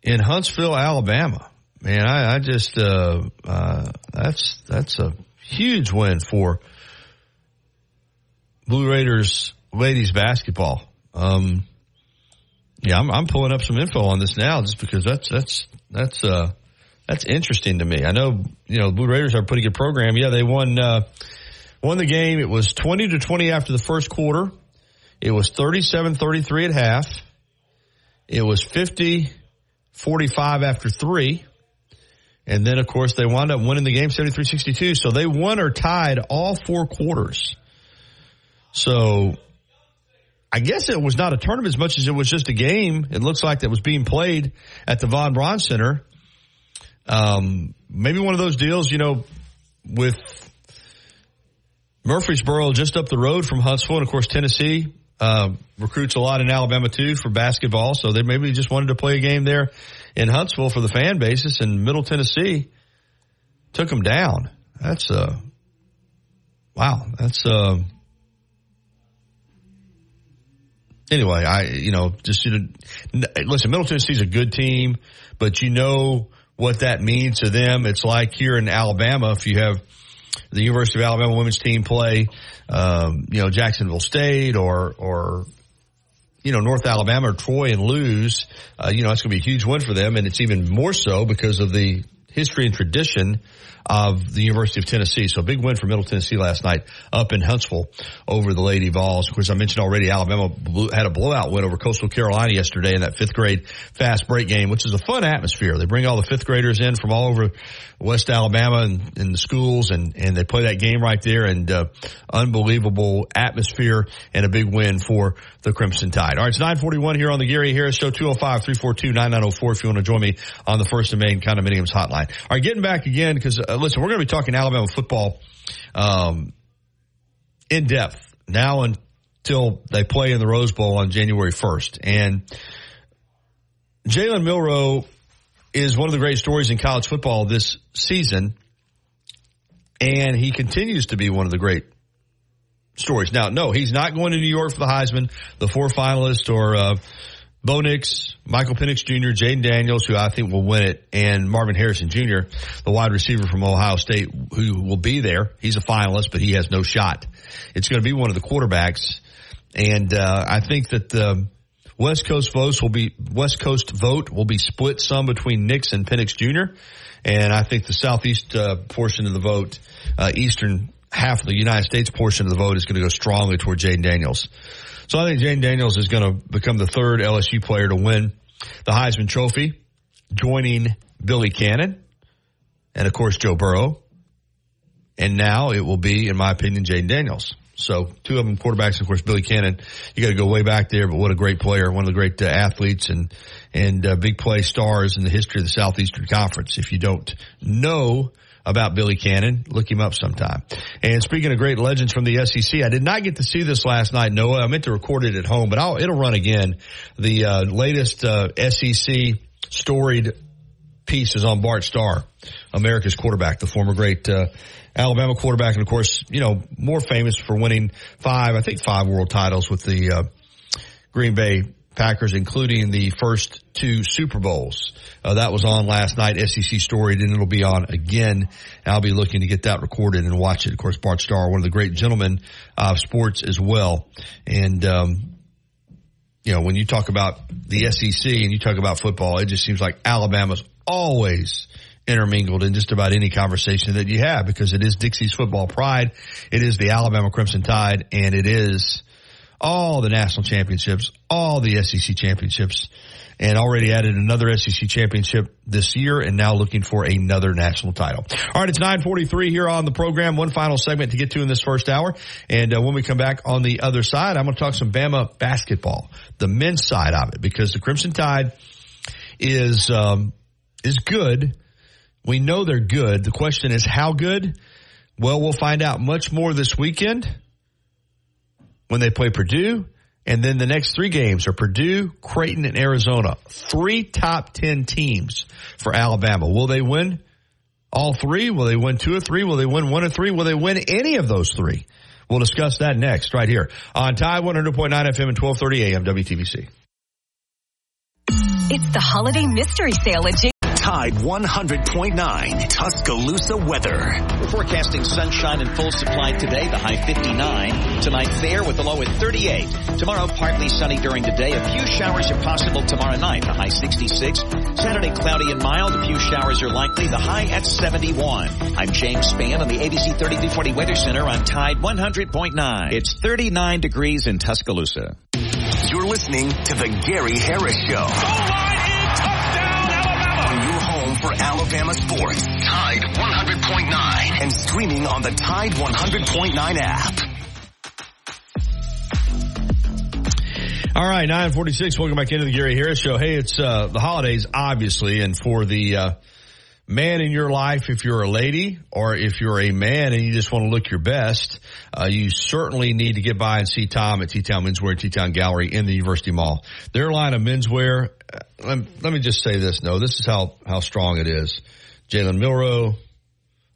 in Huntsville, Alabama. Man, I, I just uh, uh, that's that's a huge win for Blue Raiders ladies basketball. Um, yeah, I'm, I'm pulling up some info on this now just because that's that's that's uh, that's interesting to me. I know you know Blue Raiders are a pretty good program. Yeah, they won uh, won the game. It was twenty to twenty after the first quarter. It was thirty-seven thirty-three at half. It was fifty forty-five after three. And then, of course, they wound up winning the game seventy-three sixty-two. So they won or tied all four quarters. So I guess it was not a tournament as much as it was just a game. It looks like that was being played at the Von Braun Center. Um, maybe one of those deals, you know, with Murfreesboro just up the road from Huntsville. And, of course, Tennessee uh, recruits a lot in Alabama, too, for basketball. So they maybe just wanted to play a game there in Huntsville for the fan basis, and Middle Tennessee took them down. That's uh wow. That's uh anyway. I you know just you know, listen. Middle Tennessee's a good team, but you know what that means to them. It's like here in Alabama, if you have the University of Alabama women's team play, um, you know Jacksonville State or or. you know, North Alabama or Troy and lose, uh, you know, that's going to be a huge win for them. And it's even more so because of the history and tradition of the University of Tennessee. So a big win for Middle Tennessee last night up in Huntsville over the Lady Vols. Of course, I mentioned already Alabama blew, had a blowout win over Coastal Carolina yesterday in that fifth grade fast break game, which is a fun atmosphere. They bring all the fifth graders in from all over West Alabama and, and the schools, and, and they play that game right there, and uh, unbelievable atmosphere and a big win for the Crimson Tide. All right, it's nine forty-one here on the Gary Harris Show, two oh five, three four two, nine nine oh four if you want to join me on the First and Main Condominiums hotline. All right, getting back again because, uh, listen, we're going to be talking Alabama football um, in depth now and till they play in the Rose Bowl on January first. And Jalen Milroe is one of the great stories in college football this season, and he continues to be one of the great stories. Now, no, he's not going to New York for the Heisman, the four finalists or uh, Bo Nix, Michael Penix Junior, Jaden Daniels, who I think will win it, and Marvin Harrison Junior, the wide receiver from Ohio State, who will be there. He's a finalist, but he has no shot. It's going to be one of the quarterbacks, and uh, I think that the West Coast votes will be West Coast vote will be split some between Nix and Penix Junior, and I think the southeast uh, portion of the vote, uh, eastern half of the United States portion of the vote, is going to go strongly toward Jaden Daniels. So I think Jaden Daniels is going to become the third L S U player to win the Heisman Trophy, joining Billy Cannon and, of course, Joe Burrow. And now it will be, in my opinion, Jaden Daniels. So two of them quarterbacks, of course, Billy Cannon. You got to go way back there, but what a great player, one of the great uh, athletes and and uh, big play stars in the history of the Southeastern Conference. If you don't know about Billy Cannon, look him up sometime. And speaking of great legends from the S E C, I did not get to see this last night, Noah. I meant to record it at home, but I'll, it'll run again. The uh, latest uh, S E C storied piece is on Bart Starr, America's quarterback, the former great uh, Alabama quarterback, and of course, you know, more famous for winning five, I think five world titles with the uh, Green Bay Packers, including the first two Super Bowls. Uh, that was on last night, S E C Storied, and it'll be on again. I'll be looking to get that recorded and watch it. Of course, Bart Starr, one of the great gentlemen of sports as well. And, um, you know, when you talk about the S E C and you talk about football, it just seems like Alabama's always intermingled in just about any conversation that you have, because it is Dixie's football pride. It is the Alabama Crimson Tide, and it is all the national championships, all the S E C championships, and already added another S E C championship this year, and now looking for another national title. All right, it's nine forty-three here on the program. One final segment to get to in this first hour. And uh, when we come back on the other side, I'm going to talk some Bama basketball, the men's side of it, because the Crimson Tide is um, is good. We know they're good. The question is how good? Well, we'll find out much more this weekend when they play Purdue, and then the next three games are Purdue, Creighton, and Arizona. Three top ten teams for Alabama. Will they win all three? Will they win two or three? Will they win one or three? Will they win any of those three? We'll discuss that next right here on Tide one hundred point nine F M and twelve thirty A M W T B C. It's the holiday mystery sale at J- Tide one hundred point nine Tuscaloosa weather. We're forecasting sunshine and full supply today, the high fifty-nine. Tonight fair with the low at thirty-eight. Tomorrow partly sunny during the day. A few showers are possible tomorrow night, the high sixty-six. Saturday cloudy and mild. A few showers are likely, the high at seventy-one. I'm James Spann on the A B C thirty-three forty Weather Center on Tide one hundred point nine. It's thirty-nine degrees in Tuscaloosa. You're listening to The Gary Harris Show. Oh, for Alabama sports, Tide one hundred point nine, and streaming on the Tide one hundred point nine app. All right, nine forty-six. Welcome back into the Gary Harris Show. Hey, it's uh, the holidays, obviously, and for the uh, man in your life, if you're a lady or if you're a man and you just want to look your best, uh, you certainly need to get by and see Tom at T-Town Menswear and T-Town Gallery in the University Mall. Their line of menswear, let me just say this, no, this is how, how strong it is. Jalen Milroe,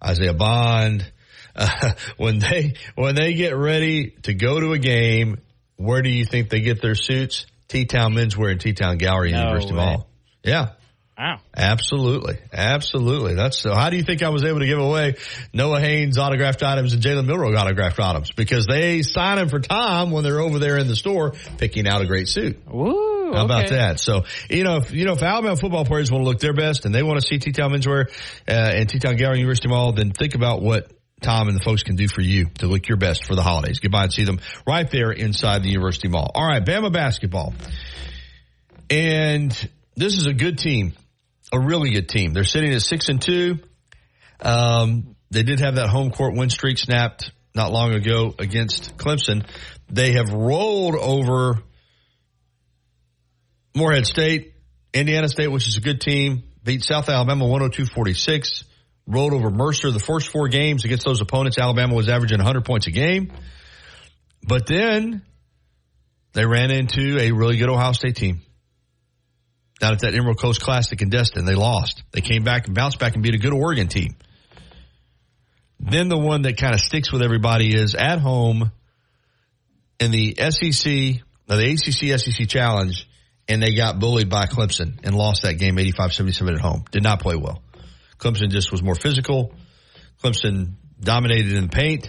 Isaiah Bond, uh, when they, when they get ready to go to a game, where do you think they get their suits? T-Town Menswear and T-Town Gallery in the no University way. Mall. Yeah. Wow. Absolutely. Absolutely. That's so. How do you think I was able to give away Noah Haynes autographed items and Jalen Milroe autographed items? Because they sign them for Tom when they're over there in the store picking out a great suit. Ooh. How about okay. that? So, you know, if, you know, if Alabama football players want to look their best and they want to see T-Town Menswear uh, and T-Town Gallery University Mall, then think about what Tom and the folks can do for you to look your best for the holidays. Get by and see them right there inside the University Mall. All right, Bama basketball. And this is a good team, a really good team. They're sitting at six and two. Um, they did have that home court win streak snapped not long ago against Clemson. They have rolled over Morehead State, Indiana State, which is a good team, beat South Alabama one oh two forty-six, rolled over Mercer. The first four games against those opponents, Alabama was averaging one hundred points a game. But then They ran into a really good Ohio State team down at that Emerald Coast Classic in Destin. They lost. They came back and bounced back and beat a good Oregon team. Then the one that kind of sticks with everybody is at home in the S E C, no, the A C C S E C Challenge, and they got bullied by Clemson and lost that game eighty-five seventy-seven at home. Did not play well. Clemson just was more physical. Clemson dominated in the paint.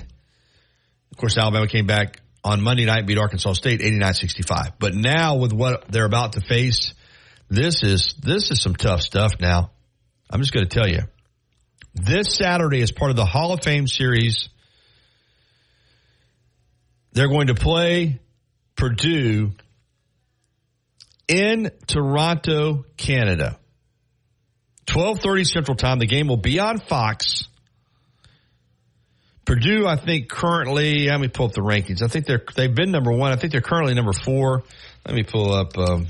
Of course, Alabama came back on Monday night and beat Arkansas State eighty-nine sixty-five. But now with what they're about to face, this is this is some tough stuff now. I'm just going to tell you. This Saturday, as part of the Hall of Fame series, they're going to play Purdue in Toronto, Canada. twelve thirty Central Time. The game will be on Fox. Purdue, I think, currently, let me pull up the rankings. I think they're, they've been number one. I think they're currently number four. Let me pull up um,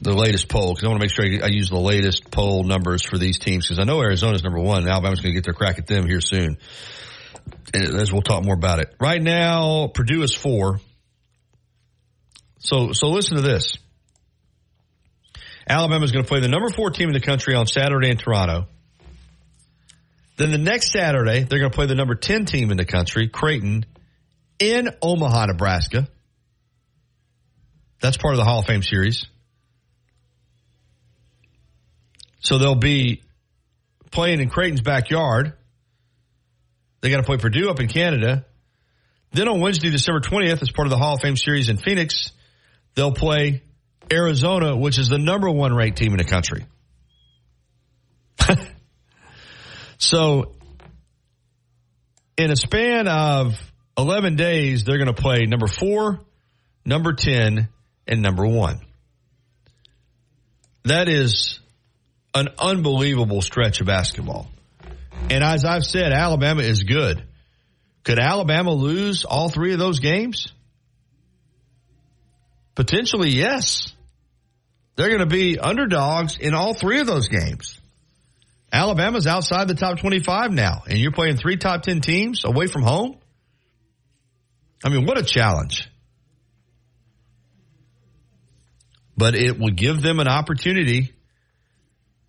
the latest poll because I want to make sure I use the latest poll numbers for these teams because I know Arizona's number one. And Alabama's going to get their crack at them here soon. And as we'll talk more about it. Right now, Purdue is four. So, so listen to this. Alabama is going to play the number four team in the country on Saturday in Toronto. Then the next Saturday, they're going to play the number ten team in the country, Creighton, in Omaha, Nebraska. That's part of the Hall of Fame series. So they'll be playing in Creighton's backyard. They got to play Purdue up in Canada. Then on Wednesday, December twentieth, as part of the Hall of Fame series in Phoenix, they'll play Arizona, which is the number one ranked team in the country. So in a span of eleven days, they're going to play number four, number ten, and number one. That is an unbelievable stretch of basketball. And as I've said, Alabama is good. Could Alabama lose all three of those games? Potentially, yes. They're going to be underdogs in all three of those games. Alabama's outside the top twenty-five now, and you're playing three top ten teams away from home? I mean, what a challenge. But it will give them an opportunity.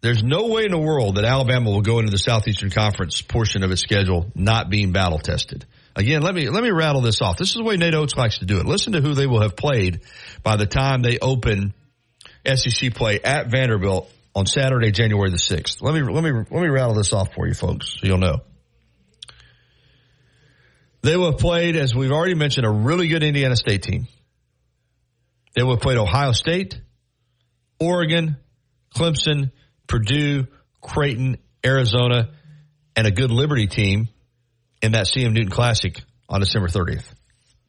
There's no way in the world that Alabama will go into the Southeastern Conference portion of its schedule not being battle-tested. Again, let me let me rattle this off. This is the way Nate Oates likes to do it. Listen to who they will have played by the time they open S E C play at Vanderbilt on Saturday, January the sixth. Let me let me let me rattle this off for you folks so you'll know. They will have played, as we've already mentioned, a really good Indiana State team. They will have played Ohio State, Oregon, Clemson, Purdue, Creighton, Arizona, and a good Liberty team in that C M Newton Classic on December thirtieth.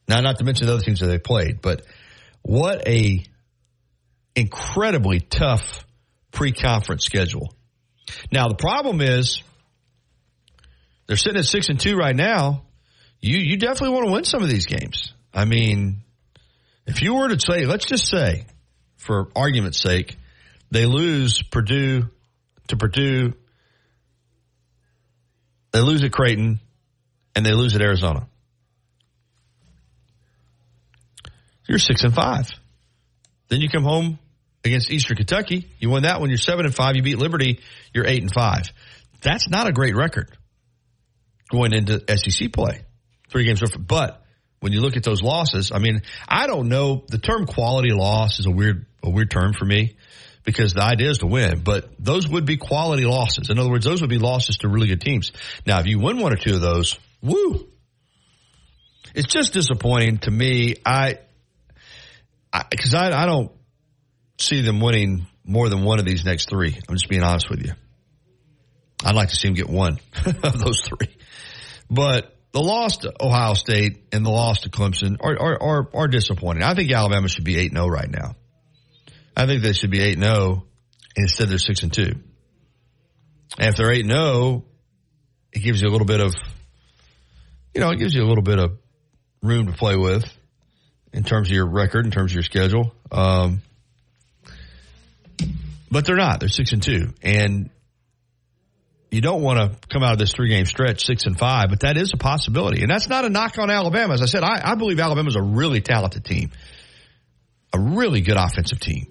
Now, not to mention the other teams that they played, but what a incredibly tough pre-conference schedule. Now, the problem is they're sitting at six and two right now. You you definitely want to win some of these games. I mean, if you were to say, let's just say, for argument's sake, they lose Purdue to Purdue, they lose at Creighton, and they lose at Arizona. You're six and five. Then you come home against Eastern Kentucky. You win that one. You're seven and five. You beat Liberty. You're eight and five. That's not a great record going into S E C play. Three games. But when you look at those losses, I mean, I don't know. The term quality loss is a weird, a weird term for me because the idea is to win. But those would be quality losses. In other words, those would be losses to really good teams. Now, if you win one or two of those, woo. It's just disappointing to me. I, because I, I, I don't see them winning more than one of these next three. I'm just being honest with you. I'd like to see them get one of those three. But the loss to Ohio State and the loss to Clemson are, are, are, are disappointing. I think Alabama should be eight and oh right now. I think they should be eight and oh, and instead they're six and two. And if they're eight and oh, it gives you a little bit of, you know, it gives you a little bit of room to play with in terms of your record, in terms of your schedule. Um, but they're not. They're six and two. And you don't want to come out of this three-game stretch six and five, but that is a possibility. And that's not a knock on Alabama. As I said, I, I believe Alabama's a really talented team, a really good offensive team.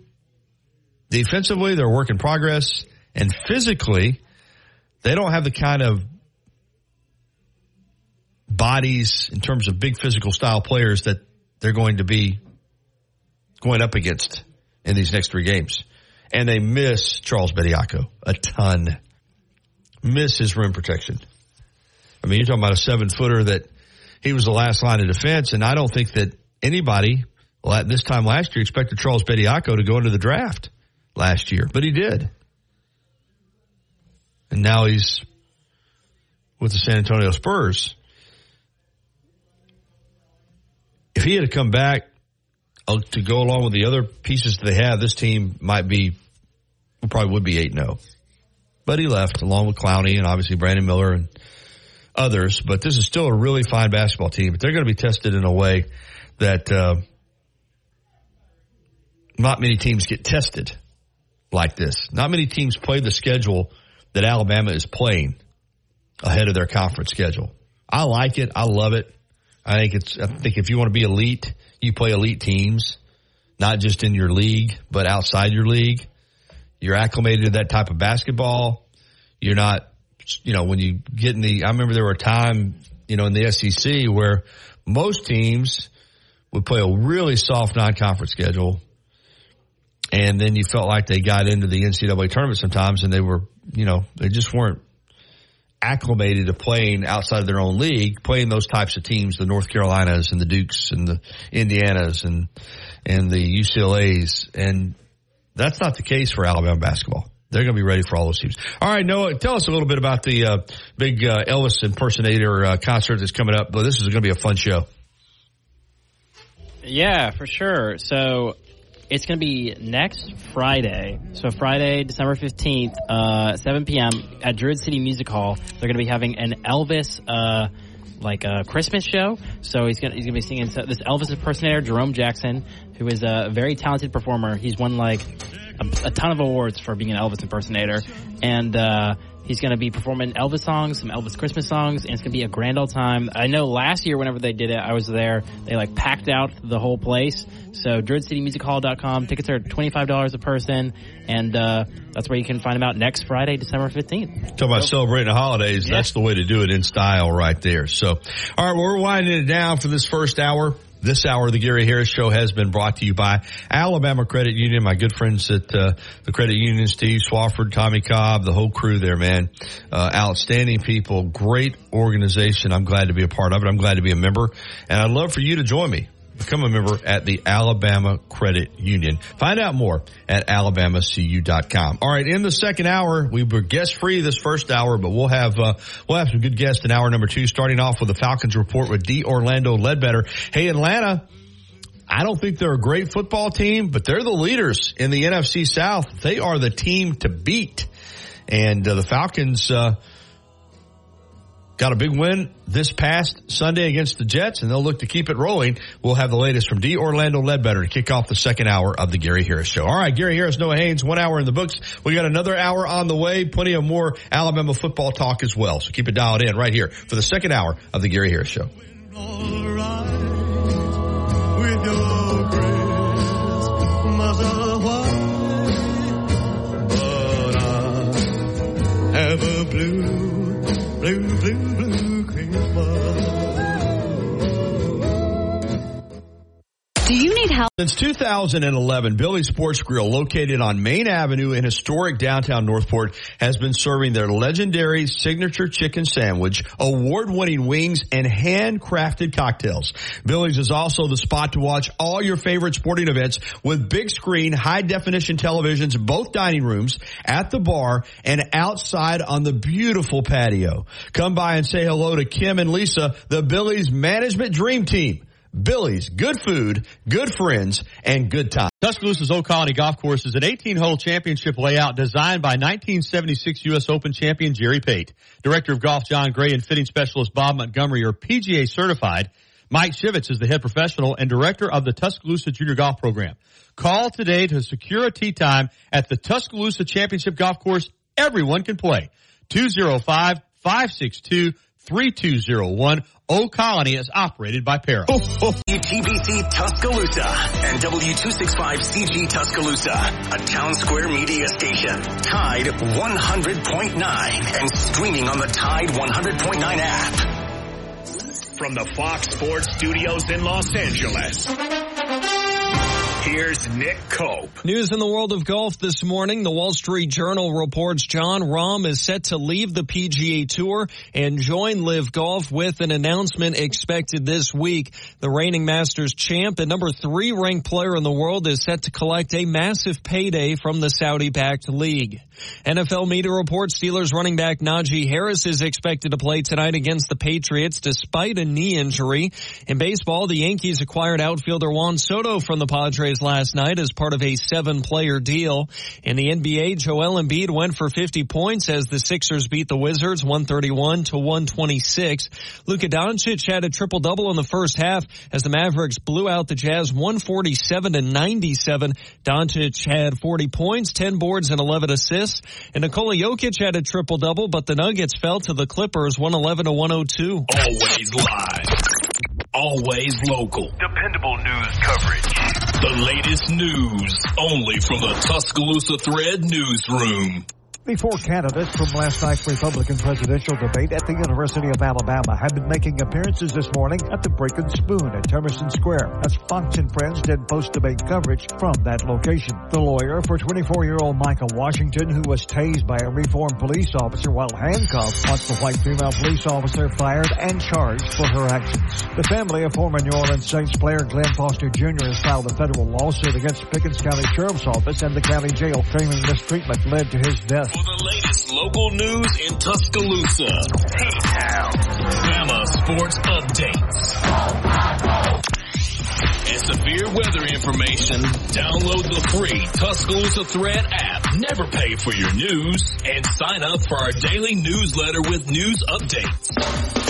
Defensively, they're a work in progress. And physically, they don't have the kind of bodies in terms of big physical style players that they're going to be going up against in these next three games. And they miss Charles Bediako a ton. Miss his rim protection. I mean, you're talking about a seven-footer that he was the last line of defense, and I don't think that anybody this time last year expected Charles Bediako to go into the draft last year, but he did. And now he's with the San Antonio Spurs. If he had come back to go along with the other pieces that they have, this team might be, probably would be eight and oh. But he left along with Clowney and obviously Brandon Miller and others. But this is still a really fine basketball team. But they're going to be tested in a way that uh, not many teams get tested like this. Not many teams play the schedule that Alabama is playing ahead of their conference schedule. I like it. I love it. I think it's. I think if you want to be elite, you play elite teams, not just in your league, but outside your league. You're acclimated to that type of basketball. You're not, you know, when you get in the, I remember there were a time, you know, in the S E C where most teams would play a really soft non-conference schedule. And then you felt like they got into the N C double A tournament sometimes and they were, you know, they just weren't acclimated to playing outside of their own league, playing those types of teams, the North Carolinas and the Dukes and the Indianas and and the U C L As. And that's not the case for Alabama basketball. They're going to be ready for all those teams. All right, Noah, tell us a little bit about the uh, big uh, Elvis impersonator uh, concert that's coming up. Well, this is going to be a fun show. Yeah, for sure. So it's going to be next Friday. So Friday, December fifteenth, uh, seven p.m. at Druid City Music Hall. They're going to be having an Elvis, uh, like a Christmas show. So he's going to, he's going to be singing so this Elvis impersonator, Jerome Jackson, who is a very talented performer. He's won like a, a ton of awards for being an Elvis impersonator. And, uh, he's going to be performing Elvis songs, some Elvis Christmas songs, and it's going to be a grand old time. I know last year whenever they did it, I was there. They, like, packed out the whole place. So druid city music hall dot com. Tickets are twenty-five dollars a person, and uh, that's where you can find them out next Friday, December fifteenth. Talking about celebrating the holidays, yeah. That's the way to do it in style right there. So, all right, well, we're winding it down for this first hour. This hour of the Gary Harris Show has been brought to you by Alabama Credit Union, my good friends at uh, the credit union, Steve Swafford, Tommy Cobb, the whole crew there, man. Uh, outstanding people, great organization. I'm glad to be a part of it. I'm glad to be a member, and I'd love for you to join me. Become a member at the Alabama Credit Union. Find out more at alabama c u dot com. All right, in the second hour, we were guest-free this first hour, but we'll have uh, we'll have some good guests in hour number two, starting off with the Falcons Report with D. Orlando Ledbetter. Hey, Atlanta, I don't think they're a great football team, but they're the leaders in the N F C South. They are the team to beat. And uh, the Falcons uh got a big win this past Sunday against the Jets, and they'll look to keep it rolling. We'll have the latest from D. Orlando Ledbetter to kick off the second hour of the Gary Harris Show. All right, Gary Harris, Noah Haynes, one hour in the books. We got another hour on the way, plenty of more Alabama football talk as well. So keep it dialed in right here for the second hour of the Gary Harris Show. Have a blue Blue, blue, blue Christmas. Do you need help? Since two thousand eleven, Billy's Sports Grill, located on Main Avenue in historic downtown Northport, has been serving their legendary signature chicken sandwich, award-winning wings, and handcrafted cocktails. Billy's is also the spot to watch all your favorite sporting events with big screen, high-definition televisions, both dining rooms, at the bar, and outside on the beautiful patio. Come by and say hello to Kim and Lisa, the Billy's management dream team. Billy's, good food, good friends, and good time. Tuscaloosa's Old Colony Golf Course is an eighteen-hole championship layout designed by nineteen seventy-six U S Open champion Jerry Pate. Director of Golf John Gray and fitting specialist Bob Montgomery are P G A certified. Mike Shivitz is the head professional and director of the Tuscaloosa Junior Golf Program. Call today to secure a tee time at the Tuscaloosa Championship Golf Course. Everyone can play. two oh five, five six two, three two oh one. Old Colony is operated by Para. Oh, oh. W T B C Tuscaloosa and W two sixty-five C G Tuscaloosa, a Town Square media station. Tide one hundred point nine and streaming on the Tide one hundred point nine app. From the Fox Sports Studios in Los Angeles, here's Nick Cope. News in the world of golf this morning. The Wall Street Journal reports Jon Rahm is set to leave the P G A Tour and join LIV Golf with an announcement expected this week. The reigning Masters champ and number three ranked player in the world is set to collect a massive payday from the Saudi-backed league. N F L media reports Steelers running back Najee Harris is expected to play tonight against the Patriots despite a knee injury. In baseball, the Yankees acquired outfielder Juan Soto from the Padres last night as part of a seven-player deal. In the N B A, Joel Embiid went for fifty points as the Sixers beat the Wizards one thirty-one to one twenty-six. Luka Doncic had a triple-double in the first half as the Mavericks blew out the Jazz one forty-seven to ninety-seven. Doncic had forty points, ten boards, and eleven assists. And Nikola Jokic had a triple-double, but the Nuggets fell to the Clippers one eleven to one oh two. Always live. Always local. Dependable news coverage. The latest news, only from the Tuscaloosa Thread Newsroom. The four candidates from last night's Republican presidential debate at the University of Alabama have been making appearances this morning at the Breaking Spoon at Temerson Square, as Fox and Friends did post-debate coverage from that location. The lawyer for twenty-four-year-old Micah Washington, who was tased by a reformed police officer while handcuffed, wants the white female police officer fired and charged for her actions. The family of former New Orleans Saints player Glenn Foster Junior has filed a federal lawsuit against Pickens County Sheriff's Office and the county jail, claiming mistreatment led to his death. For the latest local news in Tuscaloosa, T-Town, Bama sports updates, and severe weather information, download the free Tuscaloosa Thread app. Never pay for your news, and sign up for our daily newsletter with news updates.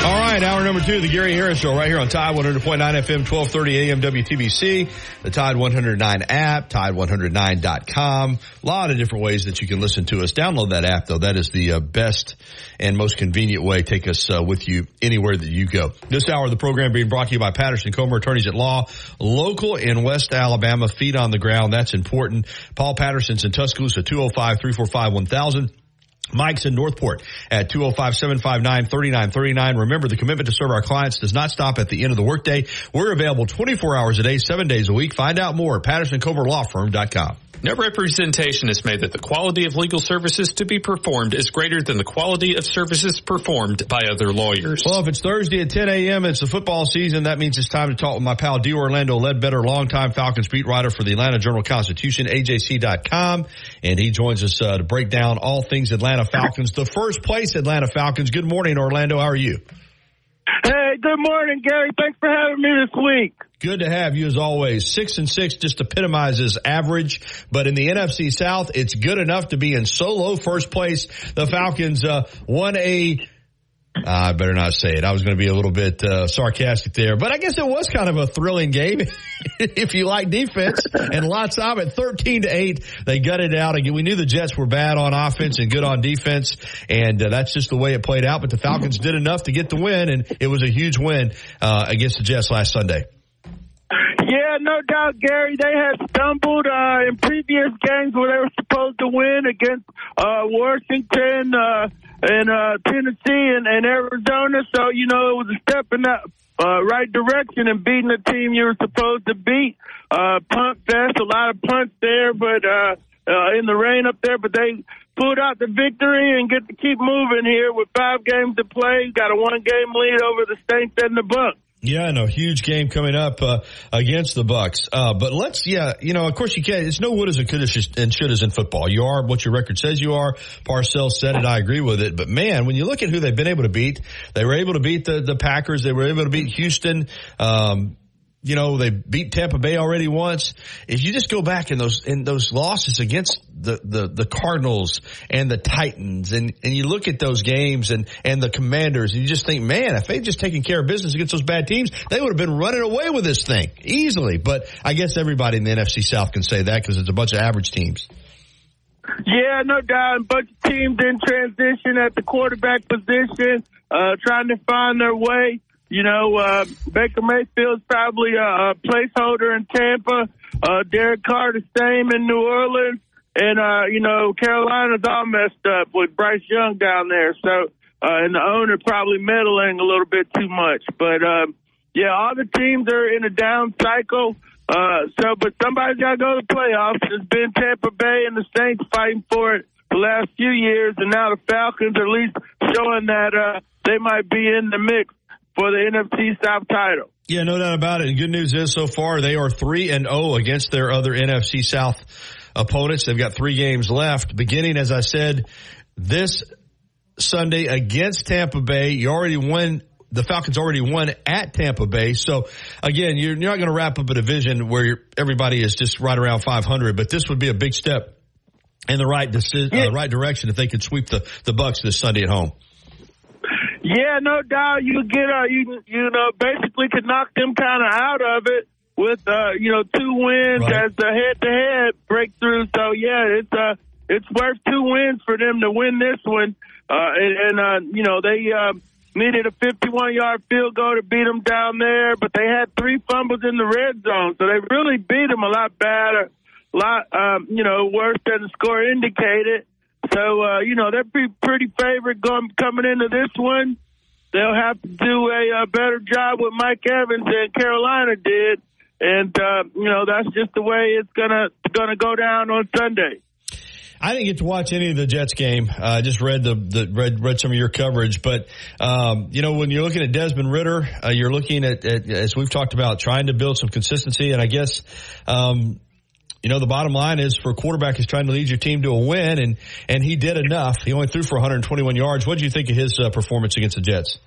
All right, hour number two, the Gary Harris Show, right here on Tide one hundred point nine F M, twelve thirty A M W T B C, the Tide one hundred nine app, tide one oh nine dot com. A lot of different ways that you can listen to us. Download that app, though. That is the uh, best and most convenient way. Take us uh, with you anywhere that you go. This hour of the program being brought to you by Patterson Comer Attorneys at Law, local in West Alabama, feet on the ground. That's important. Paul Patterson's in Tuscaloosa, two oh five, three four five, one thousand. Mike's in Northport at two oh five, seven five nine, three nine three nine. Remember, the commitment to serve our clients does not stop at the end of the workday. We're available twenty-four hours a day, seven days a week. Find out more at Patterson Comer Law Firm dot com. No representation is made that the quality of legal services to be performed is greater than the quality of services performed by other lawyers. Well, if it's Thursday at ten a m, it's the football season. That means it's time to talk with my pal D. Orlando Ledbetter, longtime Falcons beat writer for the Atlanta Journal-Constitution, A J C dot com. And he joins us uh, to break down all things Atlanta Falcons. The first place Atlanta Falcons. Good morning, Orlando. How are you? Hey, good morning, Gary. Thanks for having me this week. Good to have you as always. Six and six just epitomizes average, but in the N F C South, it's good enough to be in solo first place. The Falcons uh, won a uh, I better not say it. I was going to be a little bit uh, sarcastic there, but I guess it was kind of a thrilling game if you like defense, and lots of it. thirteen to eight, they gutted it out. Again, we knew the Jets were bad on offense and good on defense, and uh, that's just the way it played out, but the Falcons did enough to get the win, and it was a huge win uh, against the Jets last Sunday. Yeah, no doubt, Gary. They had stumbled uh, in previous games where they were supposed to win against uh, Washington uh, and uh, Tennessee and, and Arizona. So, you know, it was a step in the uh, right direction and beating the team you were supposed to beat. Uh, punt fest, a lot of punts there, but uh, uh, in the rain up there. But they pulled out the victory and get to keep moving here with five games to play. Got a one-game lead over the Saints and the Bucs. Yeah, and a huge game coming up uh, against the Bucs. Uh, but let's, yeah, you know, of course you can't. It's no would as a could and should as in football. You are what your record says you are. Parcells said it. I agree with it. But, man, when you look at who they've been able to beat, they were able to beat the, the Packers. They were able to beat Houston. Um you know, they beat Tampa Bay already once. If you just go back in those in those losses against the, the, the Cardinals and the Titans, and, and you look at those games and, and the Commanders, and you just think, man, if they'd just taken care of business against those bad teams, they would have been running away with this thing easily. But I guess everybody in the N F C South can say that because it's a bunch of average teams. Yeah, no doubt. A bunch of teams in transition at the quarterback position, uh, trying to find their way. You know, uh, Baker Mayfield's probably a, a placeholder in Tampa. Uh, Derek Carr the same in New Orleans. And, uh, you know, Carolina's all messed up with Bryce Young down there. So, uh, and the owner probably meddling a little bit too much. But, um, yeah, all the teams are in a down cycle. Uh, so, but somebody's got to go to the playoffs. It's been Tampa Bay and the Saints fighting for it the last few years, and now the Falcons are at least showing that uh, they might be in the mix for the N F C South title. Yeah, no doubt about it. And good news is, so far, they are three and oh against their other N F C South opponents. They've got three games left, beginning, as I said, this Sunday against Tampa Bay. You already won. The Falcons already won at Tampa Bay. So, again, you're, you're not going to wrap up a division where you're, everybody is just right around five hundred, but this would be a big step in the right deci- yeah. uh, right direction if they could sweep the, the Bucs this Sunday at home. Yeah, no doubt. You get uh, you, you know, basically could knock them kind of out of it with, uh, you know, two wins right. as the head-to-head breakthrough. So, yeah, it's uh, it's worth two wins for them to win this one. Uh, and, and uh, you know, they uh, – needed a fifty-one-yard field goal to beat them down there, but they had three fumbles in the red zone, so they really beat them a lot better, a lot, um, you know, worse than the score indicated. So, uh, you know, they're pretty, pretty favored going, coming into this one. They'll have to do a, a better job with Mike Evans than Carolina did, and, uh, you know, that's just the way it's gonna gonna go down on Sunday. I didn't get to watch any of the Jets game. I uh, just read the, the read read some of your coverage, but um, you know, when you're looking at Desmond Ridder, uh, you're looking at, at as we've talked about, trying to build some consistency. And I guess um, you know, the bottom line is for a quarterback is trying to lead your team to a win, and and he did enough. He only threw for one hundred twenty-one yards. What did you think of his uh, performance against the Jets?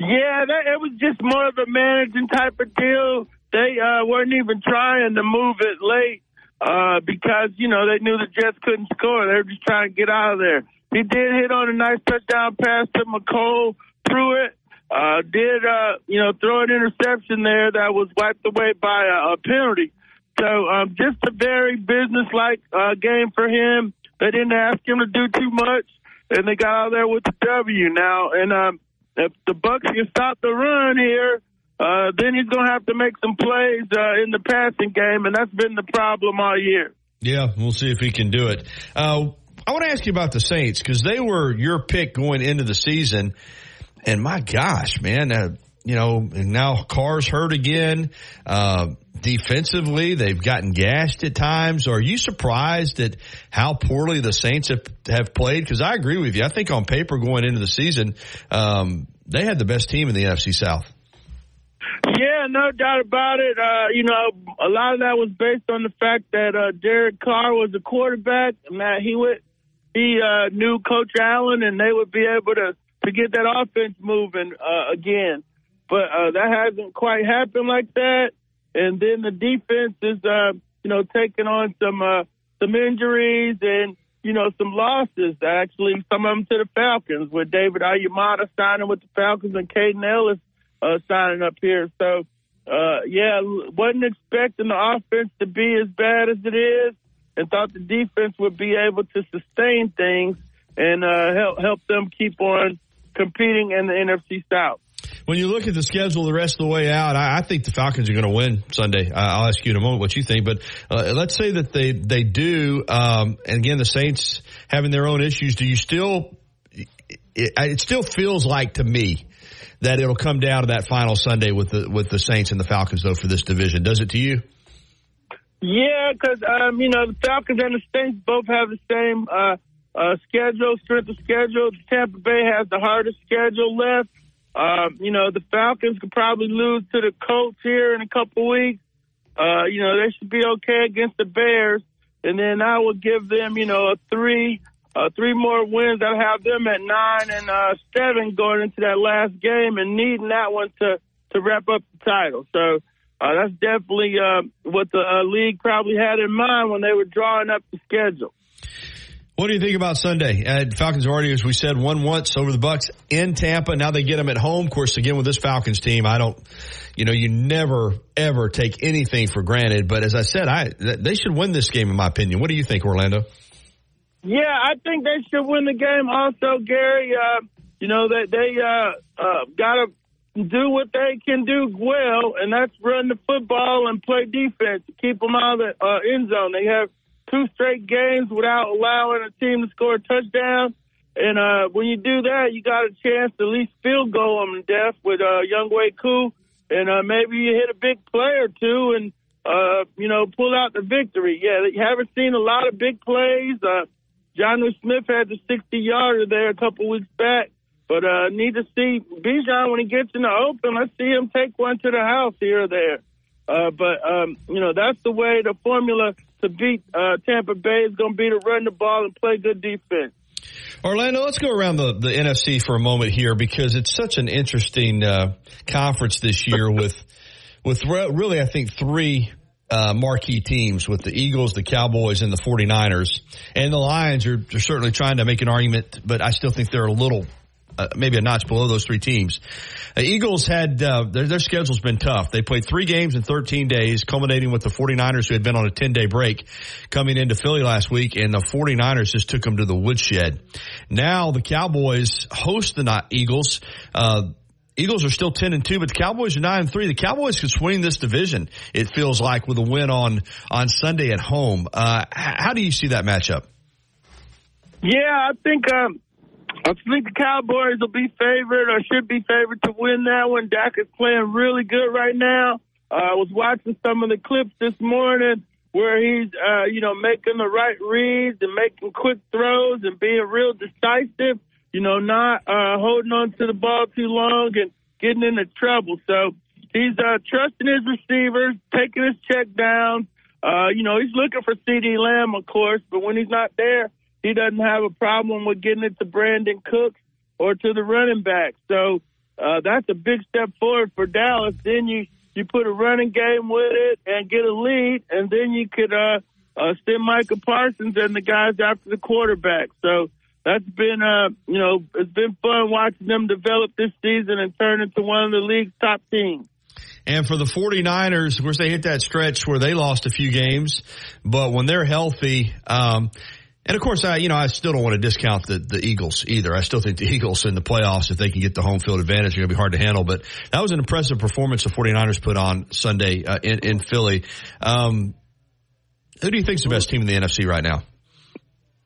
Yeah, that, it was just more of a managing type of deal. They uh, weren't even trying to move it late. Uh, because, you know, they knew the Jets couldn't score. They were just trying to get out of there. He did hit on a nice touchdown pass to McCole Pruitt. Uh, did, uh, you know, throw an interception there that was wiped away by a, a penalty. So um, just a very business-like uh, game for him. They didn't ask him to do too much, and they got out of there with the W now. And um, if the Bucs can stop the run here, Uh, then he's going to have to make some plays uh, in the passing game, and that's been the problem all year. Yeah, we'll see if he can do it. Uh, I want to ask you about the Saints because they were your pick going into the season, and my gosh, man, uh, you know, and now Carr's hurt again. Uh, defensively, they've gotten gashed at times. Are you surprised at how poorly the Saints have, have played? Because I agree with you. I think on paper going into the season, um, they had the best team in the N F C South. Yeah, no doubt about it. Uh, you know, a lot of that was based on the fact that uh, Derek Carr was the quarterback. Matt Hewitt, he uh, knew Coach Allen, and they would be able to, to get that offense moving uh, again. But uh, that hasn't quite happened like that. And then the defense is, uh, you know, taking on some uh, some injuries and, you know, some losses, actually, some of them to the Falcons, with David Ayumada signing with the Falcons and Caden Ellis Uh, signing up here. So, uh, yeah, wasn't expecting the offense to be as bad as it is and thought the defense would be able to sustain things and uh, help help them keep on competing in the N F C South. When you look at the schedule the rest of the way out, I, I think the Falcons are going to win Sunday. I, I'll ask you in a moment what you think, but uh, let's say that they, they do. Um, and, again, the Saints having their own issues. Do you still it, – it still feels like to me – that it'll come down to that final Sunday with the with the Saints and the Falcons, though, for this division. Does it to you? Yeah, because, um, you know, the Falcons and the Saints both have the same uh, uh, schedule, strength of schedule. Tampa Bay has the hardest schedule left. Um, you know, the Falcons could probably lose to the Colts here in a couple weeks. Uh, you know, they should be okay against the Bears. And then I will give them, you know, a three Uh, three more wins. I'll have them at nine and uh, seven going into that last game and needing that one to, to wrap up the title. So uh, that's definitely uh, what the uh, league probably had in mind when they were drawing up the schedule. What do you think about Sunday? Uh, Falcons already, as we said, won once over the Bucks in Tampa. Now they get them at home. Of course, again, with this Falcons team, I don't, you know, you never, ever take anything for granted. But as I said, I they should win this game, in my opinion. What do you think, Orlando? Yeah, I think they should win the game also, Gary. Uh, you know, that they, they uh, uh, got to do what they can do well, and that's run the football and play defense to keep them out of the uh, end zone. They have two straight games without allowing a team to score a touchdown. And uh, when you do that, you got a chance to at least field goal them to death with uh, Younghoe Koo. And uh, maybe you hit a big play or two and, uh, you know, pull out the victory. Yeah, you haven't seen a lot of big plays. Uh, Jonnu Smith had the sixty-yarder there a couple weeks back. But uh, need to see Bijan when he gets in the open. Let's see him take one to the house here or there. Uh, but, um, you know, that's the way the formula to beat uh, Tampa Bay is going to be to run the ball and play good defense. Orlando, let's go around the, the N F C for a moment here because it's such an interesting uh, conference this year with with re- really, I think, three uh, marquee teams with the Eagles, the Cowboys, and the forty-niners. And the Lions are, are certainly trying to make an argument, but I still think they're a little – Uh, maybe a notch below those three teams. Uh, Eagles had uh, their, their schedule's been tough. They played three games in thirteen days, culminating with the forty-niners, who had been on a ten-day break coming into Philly last week, and the forty-niners just took them to the woodshed. Now the Cowboys host the not Eagles. Uh, Eagles are still ten and two, but the Cowboys are nine and three. The Cowboys could swing this division, it feels like, with a win on, on Sunday at home. Uh, h- how do you see that matchup? Yeah, I think um, – I think the Cowboys will be favored or should be favored to win that one. Dak is playing really good right now. Uh, I was watching some of the clips this morning where he's, uh, you know, making the right reads and making quick throws and being real decisive, you know, not uh, holding on to the ball too long and getting into trouble. So he's uh, trusting his receivers, taking his check downs. Uh, you know, he's looking for CeeDee Lamb, of course, but when he's not there, he doesn't have a problem with getting it to Brandon Cooks or to the running back. So uh, that's a big step forward for Dallas. Then you, you put a running game with it and get a lead, and then you could uh, uh, send Micah Parsons and the guys after the quarterback. So that's been, uh, you know, it's been fun watching them develop this season and turn into one of the league's top teams. And for the forty-niners, of course, they hit that stretch where they lost a few games, but when they're healthy um, – and, of course, I you know I still don't want to discount the, the Eagles either. I still think the Eagles in the playoffs, if they can get the home field advantage, are going to be hard to handle. But that was an impressive performance the forty-niners put on Sunday uh, in, in Philly. Um, who do you think is the best team in the N F C right now?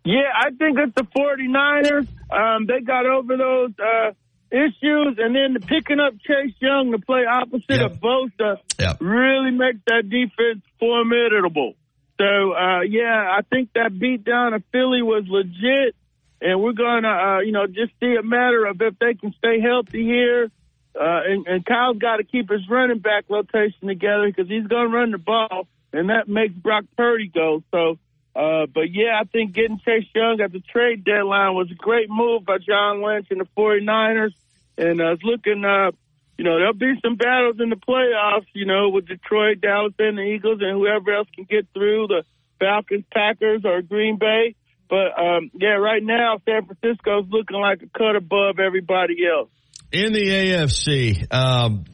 Yeah, I think it's the forty-niners. Um, they got over those uh, issues. And then picking up Chase Young to play opposite yep. of Bosa yep. really makes that defense formidable. So, uh, yeah, I think that beatdown of Philly was legit, and we're going to, uh, you know, just see a matter of if they can stay healthy here. Uh, and, and Kyle's got to keep his running back rotation together because he's going to run the ball, and that makes Brock Purdy go. So, uh, but, yeah, I think getting Chase Young at the trade deadline was a great move by John Lynch and the forty-niners. And I was looking uh, – you know, there'll be some battles in the playoffs, you know, with Detroit, Dallas, and the Eagles, and whoever else can get through, the Falcons, Packers, or Green Bay. But, um, yeah, right now San Francisco's looking like a cut above everybody else. In the A F C, um,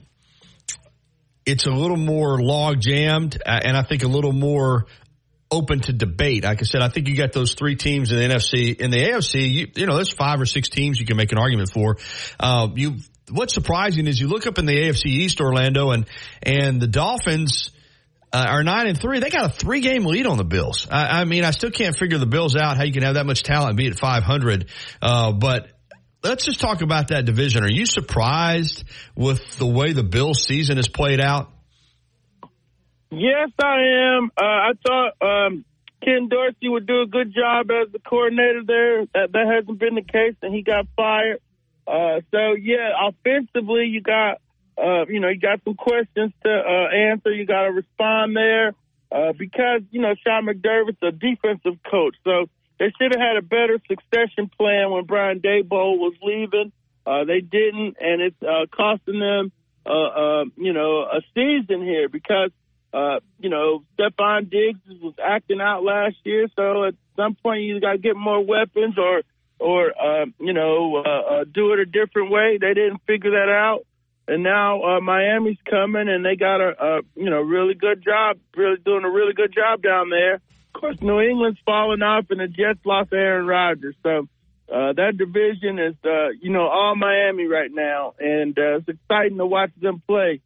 it's a little more log-jammed, and I think a little more open to debate. Like I said, I think you got those three teams in the N F C. In the A F C, you, you know, there's five or six teams you can make an argument for. Uh, you What's surprising is you look up in the A F C East, Orlando, and and the Dolphins uh, are nine and three. They got a three game lead on the Bills. I, I mean, I still can't figure the Bills out, how you can have that much talent and be at five hundred. Uh, but let's just talk about that division. Are you surprised with the way the Bills season has played out? Yes, I am. Uh, I thought um, Ken Dorsey would do a good job as the coordinator there. That, that hasn't been the case, and he got fired. Uh, so yeah, offensively, you got, uh, you know, you got some questions to, uh, answer. You got to respond there, uh, because, you know, Sean McDermott's a defensive coach. So they should have had a better succession plan when Brian Daboll was leaving. Uh, they didn't, and it's, uh, costing them, uh, uh, you know, a season here because, uh, you know, Stephon Diggs was acting out last year. So at some point you got to get more weapons or, or uh, you know, uh, uh, do it a different way. They didn't figure that out. And now uh, Miami's coming, and they got a, a you know really good job, really doing a really good job down there. Of course, New England's falling off, and the Jets lost Aaron Rodgers. So uh, that division is uh, you know all Miami right now, and uh, it's exciting to watch them play.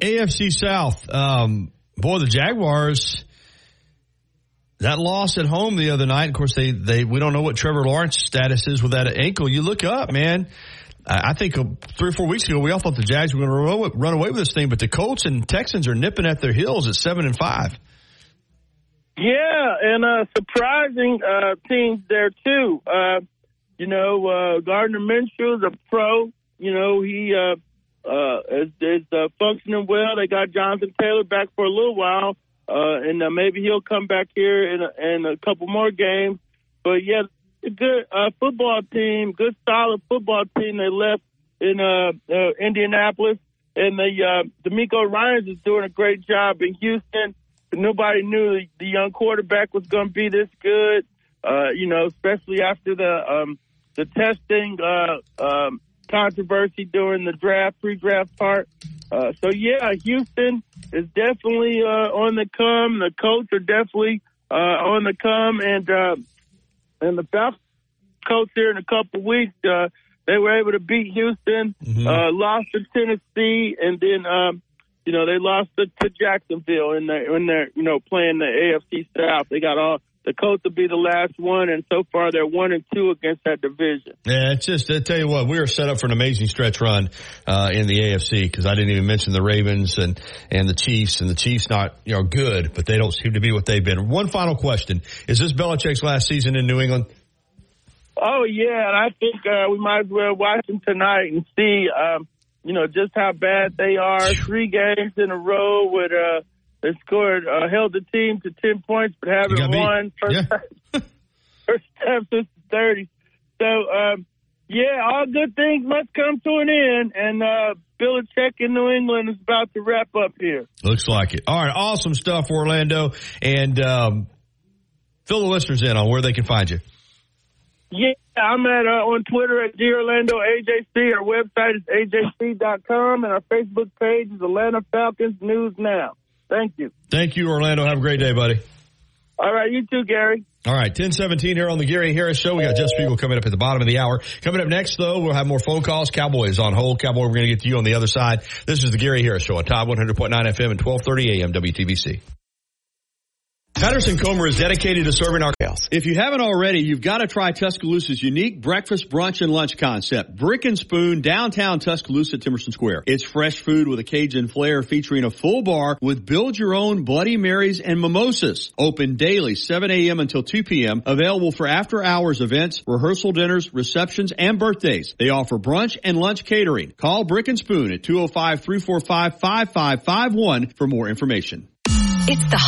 A F C South, um, boy, the Jaguars. That loss at home the other night. Of course, they they we don't know what Trevor Lawrence's status is with that ankle. You look up, man. I think three or four weeks ago, we all thought the Jags were going to run away with this thing, but the Colts and Texans are nipping at their heels at seven and five. Yeah, and uh, surprising uh, teams there too. Uh, you know, uh, Gardner Minshew's a pro. You know, he uh, uh, is, is uh, functioning well. They got Jonathan Taylor back for a little while, uh, and uh, maybe he'll come back here in a, in a couple more games. But yeah. A good uh, football team, good solid football team. They left in uh, uh, Indianapolis, and the uh, D'Amico Ryans is doing a great job in Houston. Nobody knew the, the young quarterback was going to be this good, uh, you know, especially after the um, the testing uh, um, controversy during the draft, pre-draft part. Uh, so yeah, Houston is definitely uh, on the come. The Colts are definitely uh, on the come, and. Uh, And the Falcons coach here in a couple of weeks, uh, they were able to beat Houston, mm-hmm. uh, lost to Tennessee, and then um, you know they lost to, to Jacksonville. And they're in their you know playing the A F C South, they got all the Colts to be the last one, and so far they're one and two against that division. Yeah, it's just I tell you what, we were set up for an amazing stretch run uh, in the A F C because I didn't even mention the Ravens and and the Chiefs, and the Chiefs not you know good, but they don't seem to be what they've been. One final question: is this Belichick's last season in New England? Oh yeah, and I think uh, we might as well watch them tonight and see um, you know just how bad they are. Three games in a row with. Uh, They scored, uh, held the team to ten points, but haven't won. First, yeah. half, first half since the thirties. So, um, yeah, all good things must come to an end. And uh, Belichick in New England is about to wrap up here. Looks like it. All right, awesome stuff, Orlando. And um, fill the listeners in on where they can find you. Yeah, I'm at uh, on Twitter at D Orlando A J C. Our website is A J C dot com, and our Facebook page is Atlanta Falcons News Now. Thank you. Thank you, Orlando. Have a great day, buddy. All right. You too, Gary. All right. ten seventeen here on the Gary Harris Show. We got Jeff Spiegel coming up at the bottom of the hour. Coming up next, though, we'll have more phone calls. Cowboys on hold. Cowboy, we're going to get to you on the other side. This is the Gary Harris Show on Top one hundred point nine F M and twelve thirty A M W T B C. Patterson Comer is dedicated to serving our house. If you haven't already, you've got to try Tuscaloosa's unique breakfast, brunch, and lunch concept. Brick and Spoon, downtown Tuscaloosa, Timerson Square. It's fresh food with a Cajun flair featuring a full bar with build-your-own Bloody Marys and mimosas. Open daily, seven a m until two p m Available for after-hours events, rehearsal dinners, receptions, and birthdays. They offer brunch and lunch catering. Call Brick and Spoon at two oh five, three four five, five five five one for more information. It's the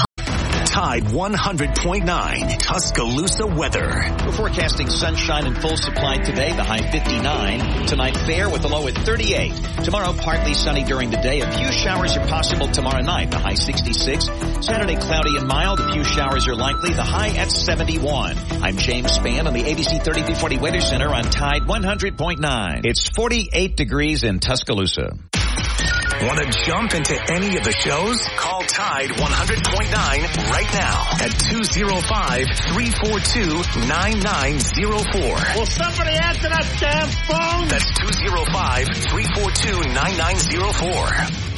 Tide one hundred point nine, Tuscaloosa weather. We're forecasting sunshine and full supply today, the high fifty-nine. Tonight fair with a low at thirty-eight. Tomorrow partly sunny during the day. A few showers are possible tomorrow night, the high sixty-six. Saturday cloudy and mild. A few showers are likely, the high at seventy-one. I'm James Spann on the A B C thirty-three forty Weather Center on Tide one hundred point nine. It's forty-eight degrees in Tuscaloosa. Want to jump into any of the shows? Call Tide one hundred point nine right now at two oh five, three four two, nine nine oh four. Will somebody answer that damn phone? That's two oh five, three four two, nine nine oh four.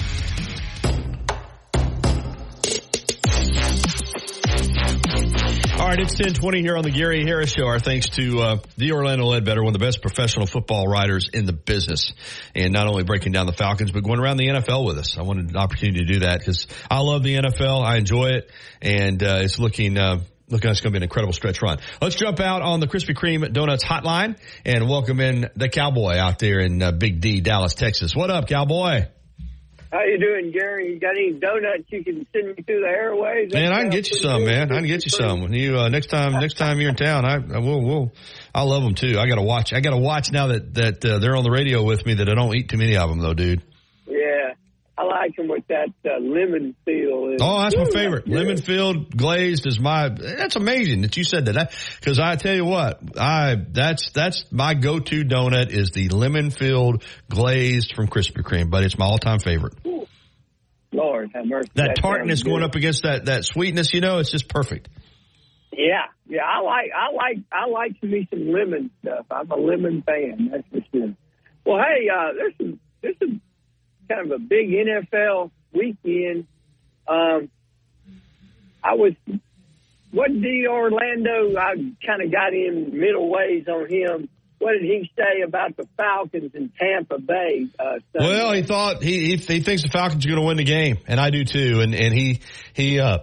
All right, it's ten twenty here on the Gary Harris Show. Our thanks to uh, the Orlando Ledbetter, one of the best professional football writers in the business, and not only breaking down the Falcons, but going around the N F L with us. I wanted an opportunity to do that because I love the N F L. I enjoy it, and uh, it's looking uh, looking it's going to be an incredible stretch run. Let's jump out on the Krispy Kreme Donuts hotline and welcome in the Cowboy out there in uh, Big D, Dallas, Texas. What up, Cowboy? How you doing, Gary? You got any donuts you can send me through the airways? Man, I can get you some, man. I can get you some. When you uh, next time, next time you're in town, I, I will. Will I love them too. I gotta watch. I gotta watch now that that uh, they're on the radio with me. That I don't eat too many of them, though, dude. Yeah, I like them with that uh, lemon feel. And, oh, that's ooh, my favorite. That's lemon filled glazed is my. That's amazing that you said that. Because I, I tell you what, I that's that's my go to donut is the lemon filled glazed from Krispy Kreme, but it's my all time favorite. Ooh. Lord have mercy. That, that tartness going up against that that sweetness, you know, it's just perfect. Yeah, yeah, I like I like I like to me some lemon stuff. I'm a lemon fan, that's for sure. Well, hey, uh, there's some there's some. kind of a big N F L weekend. Um, I was, what did the Orlando, I kind of got in middle ways on him. What did he say about the Falcons in Tampa Bay? Uh, well, he thought, he, he he thinks the Falcons are going to win the game, and I do too. And, and he, he, uh,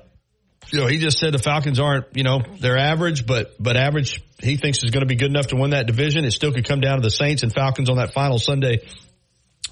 you know, he just said the Falcons aren't, you know, they're average, but, but average he thinks is going to be good enough to win that division. It still could come down to the Saints and Falcons on that final Sunday,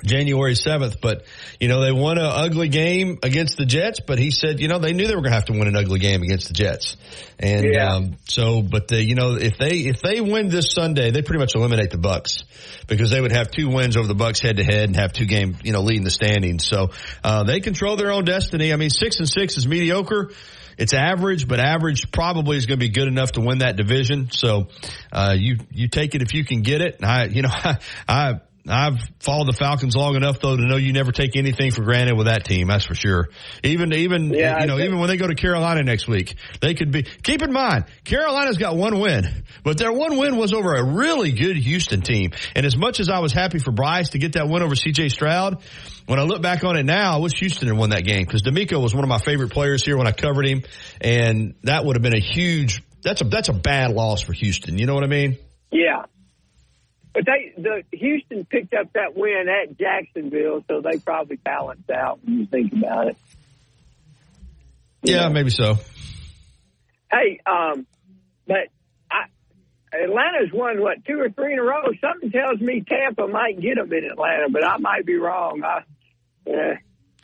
January seventh, but, you know, they won an ugly game against the Jets, but he said, you know, they knew they were going to have to win an ugly game against the Jets. And yeah. um so, but, the, you know, if they if they win this Sunday, they pretty much eliminate the Bucs because they would have two wins over the Bucs head-to-head and have two game, you know, leading the standings. So uh they control their own destiny. I mean, six and six is mediocre. It's average, but average probably is going to be good enough to win that division. So uh you you take it if you can get it. And I, you know, I, I – I've followed the Falcons long enough, though, to know you never take anything for granted with that team. That's for sure. Even, even yeah, you know, even when they go to Carolina next week, they could be. Keep in mind, Carolina's got one win, but their one win was over a really good Houston team. And as much as I was happy for Bryce to get that win over C J. Stroud, when I look back on it now, I wish Houston had won that game because D'Amico was one of my favorite players here when I covered him, and that would have been a huge. That's a that's a bad loss for Houston. You know what I mean? Yeah. But they, the Houston picked up that win at Jacksonville, so they probably balanced out when you think about it. Yeah, yeah. Maybe so. Hey, um, but I, Atlanta's won, what, two or three in a row? Something tells me Tampa might get them in Atlanta, but I might be wrong. I, uh,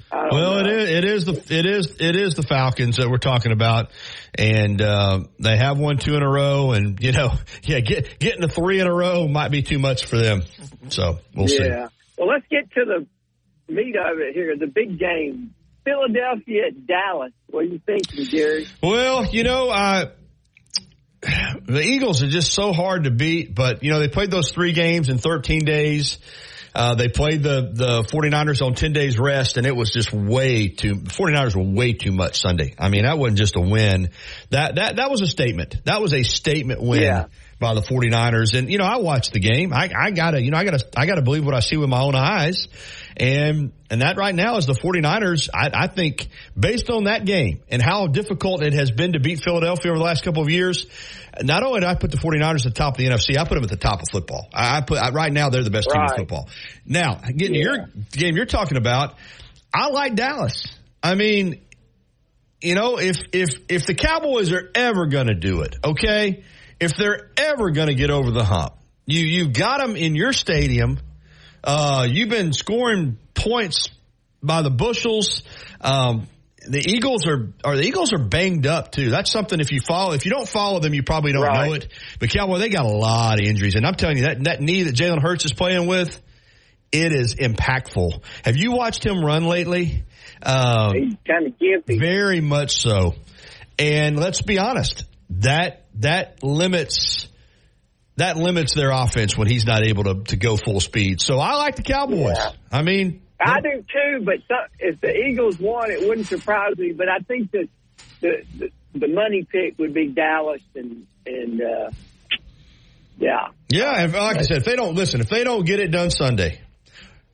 I don't well, know. it is it is the it is it is the Falcons that we're talking about. And, uh, they have won two in a row and, you know, yeah, get, getting a three in a row might be too much for them. So we'll yeah. see. Yeah. Well, let's get to the meat of it here. The big game, Philadelphia at Dallas. What do you think, Gary? Well, you know, I, the Eagles are just so hard to beat, but you know, they played those three games in thirteen days. Uh, they played the, the 49ers on ten days rest, and it was just way too – the 49ers were way too much Sunday. I mean, that wasn't just a win. That that that was a statement. That was a statement win yeah. by the 49ers. And, you know, I watched the game. I, I got to – you know, I got to I gotta believe what I see with my own eyes. And and that right now is the 49ers, I, I think, based on that game and how difficult it has been to beat Philadelphia over the last couple of years, not only did I put the 49ers at the top of the N F C, I put them at the top of football. I, I put I, Right now they're the best right. team in football. Now, getting yeah. to your game you're talking about, I like Dallas. I mean, you know, if if if the Cowboys are ever going to do it, okay, if they're ever going to get over the hump, you you've got them in your stadium. Uh, you've been scoring points by the bushels. Um, the Eagles are, are the Eagles are banged up too. That's something if you follow, if you don't follow them, you probably don't right. know it. But Cowboy, they got a lot of injuries, and I'm telling you that that knee that Jalen Hurts is playing with, it is impactful. Have you watched him run lately? Um, He's kind of gimpy. Very much so. And let's be honest, that that limits. That limits their offense when he's not able to, to go full speed. So I like the Cowboys. Yeah. I mean, I do too. But some, if the Eagles won, it wouldn't surprise me. But I think that the, the the money pick would be Dallas and and uh, yeah, yeah. If, like I said, if they don't listen, if they don't get it done Sunday,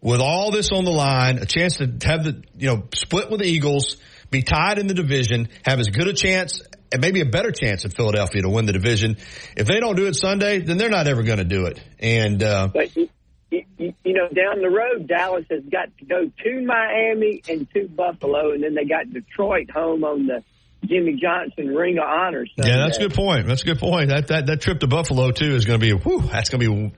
with all this on the line, a chance to have the you know split with the Eagles, be tied in the division, have as good a chance. And maybe a better chance at Philadelphia to win the division. If they don't do it Sunday, then they're not ever going to do it. And uh, but you, you, you know, down the road, Dallas has got to go to Miami and to Buffalo, and then they got Detroit home on the Jimmy Johnson Ring of Honor Sunday. Yeah, that's a good point. That's a good point. That that that trip to Buffalo too is going to be. Whew, that's going to be.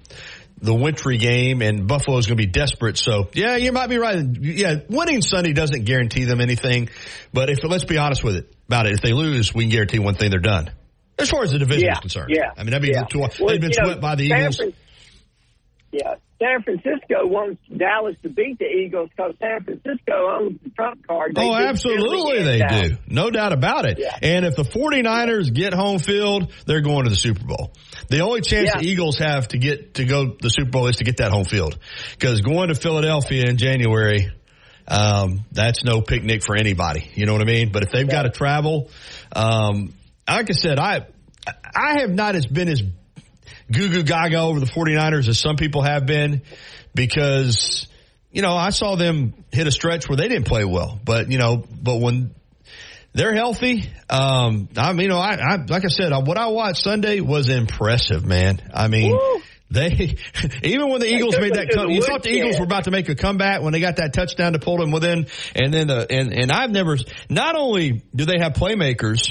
the wintry game, and Buffalo is going to be desperate. So, yeah, you might be right. Yeah, winning Sunday doesn't guarantee them anything. But if let's be honest with it about it. If they lose, we can guarantee one thing: they're done. As far as the division yeah, is concerned. Yeah, I mean, that'd be yeah. too, they've well, been swept know, by the San Eagles. Fran- yeah, San Francisco wants Dallas to beat the Eagles because San Francisco owns the trump card. They oh, absolutely they Dallas. do. No doubt about it. Yeah. And if the 49ers get home field, they're going to the Super Bowl. The only chance yeah. the Eagles have to get to go to the Super Bowl is to get that home field, because going to Philadelphia in January – Um, that's no picnic for anybody. You know what I mean? But if they've yeah. got to travel, um, like I said, I, I have not as been as goo goo gaga over the 49ers as some people have been, because, you know, I saw them hit a stretch where they didn't play well, but you know, but when they're healthy, um, I mean, you know, I, I, like I said, what I watched Sunday was impressive, man. I mean, Woo! They, even when the Eagles made that come, you thought the Eagles were about to make a comeback when they got that touchdown to pull them within. And then the, and, and I've never, not only do they have playmakers,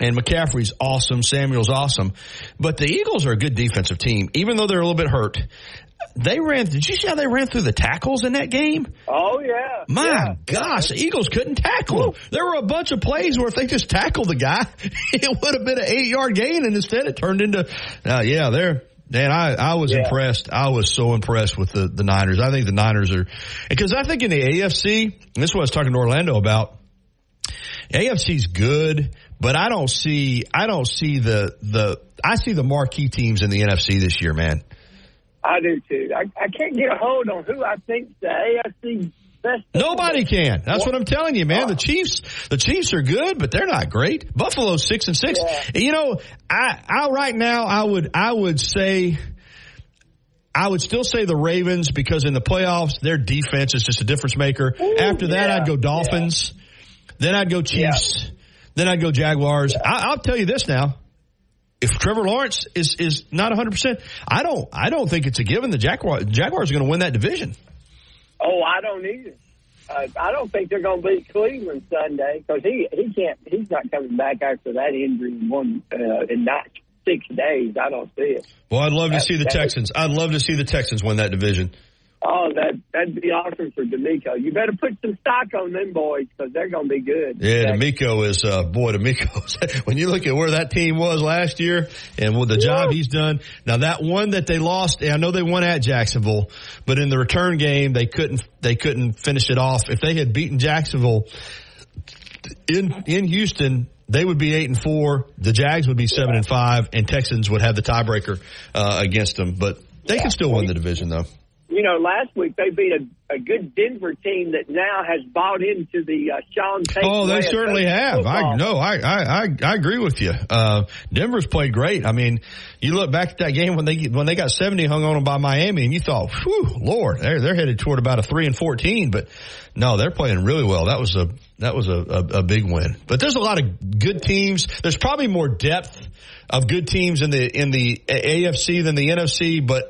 and McCaffrey's awesome, Samuel's awesome, but the Eagles are a good defensive team, even though they're a little bit hurt. They ran, did you see how they ran through the tackles in that game? Oh, yeah. My yeah. gosh, the Eagles couldn't tackle them. There were a bunch of plays where if they just tackled the guy, it would have been an eight yard gain, and instead it turned into, uh, yeah, they're, Man, I, I was yeah. impressed. I was so impressed with the, the Niners. I think the Niners are – because I think in the A F C, and this is what I was talking to Orlando about, A F C's good, but I don't see I don't see the, the – I see the marquee teams in the N F C this year, man. I do, too. I, I can't get a hold on who I think the A F C best – Nobody can. That's what I'm telling you, man. The Chiefs the Chiefs are good, but they're not great. Buffalo's six and six. Yeah. You know – I, I right now I would I would say I would still say the Ravens, because in the playoffs their defense is just a difference maker. Ooh, After that yeah, I'd go Dolphins, yeah. then I'd go Chiefs, yeah. then I'd go Jaguars. Yeah. I, I'll tell you this now: if Trevor Lawrence is is not one hundred percent, I don't I don't think it's a given the Jaguars Jaguars are going to win that division. Oh, I don't either. Uh, I don't think they're going to beat Cleveland Sunday, because he, he can't. He's not coming back after that injury in one uh, in not six days. I don't see it. Well, I'd love that, to see the Texans. Is, I'd love to see the Texans win that division. Oh, that that'd be awesome for D'Amico. You better put some stock on them boys, because they're going to be good. Yeah, D'Amico is uh, boy. D'Amico. When you look at where that team was last year and with the yeah. job he's done. Now that one that they lost, I know they won at Jacksonville, but in the return game they couldn't they couldn't finish it off. If they had beaten Jacksonville in in Houston, they would be eight and four. The Jags would be seven yeah. and five, and Texans would have the tiebreaker uh, against them. But they yeah. can still win the division, though. You know, last week they beat a, a good Denver team that now has bought into the uh, Sean Payton. Oh, they certainly have. Football. I know. I, I I agree with you. Uh, Denver's played great. I mean, you look back at that game when they when they got seventy hung on them by Miami, and you thought, whew, Lord, they're they're headed toward about a three and fourteen. But no, they're playing really well. That was a that was a, a, a big win. But there's a lot of good teams. There's probably more depth of good teams in the in the A F C than the N F C, but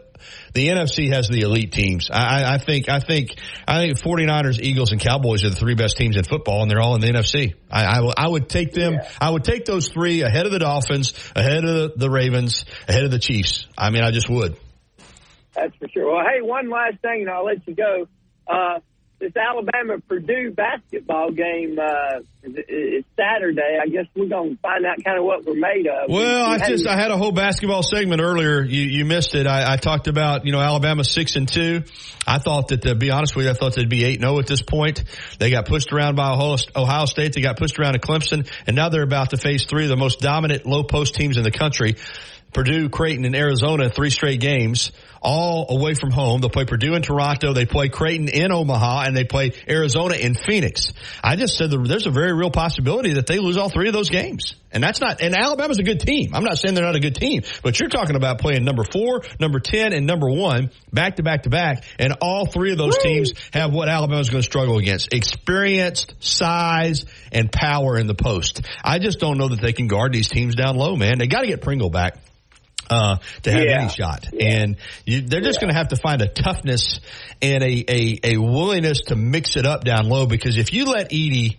the N F C has the elite teams. I, I think, I think, I think 49ers, Eagles, and Cowboys are the three best teams in football, and they're all in the N F C. I, I, I would take them, yeah. I would take those three ahead of the Dolphins, ahead of the, the Ravens, ahead of the Chiefs. I mean, I just would. That's for sure. Well, hey, one last thing, and I'll let you go. Uh, this Alabama-Purdue basketball game uh, is Saturday. I guess we're going to find out kind of what we're made of. Well, I just I had a whole basketball segment earlier. You, you missed it. I, I talked about, you know, Alabama six and two. I thought that, to be honest with you, I thought they'd be eight and zero at this point. They got pushed around by Ohio State. They got pushed around to Clemson, and now they're about to face three of the most dominant low post teams in the country: Purdue, Creighton, and Arizona, three straight games, all away from home. They'll play Purdue in Toronto. They play Creighton in Omaha, and they play Arizona in Phoenix. I just said there's a very real possibility that they lose all three of those games. And that's not – and Alabama's a good team. I'm not saying they're not a good team, but you're talking about playing number four, number ten, and number one back to back to back, and all three of those Woo! teams have what Alabama's going to struggle against: experience, size, and power in the post. I just don't know that they can guard these teams down low, man. They got to get Pringle back. Uh, to have yeah. any shot. Yeah. And you, they're just yeah. going to have to find a toughness and a, a, a willingness to mix it up down low, because if you let Edey,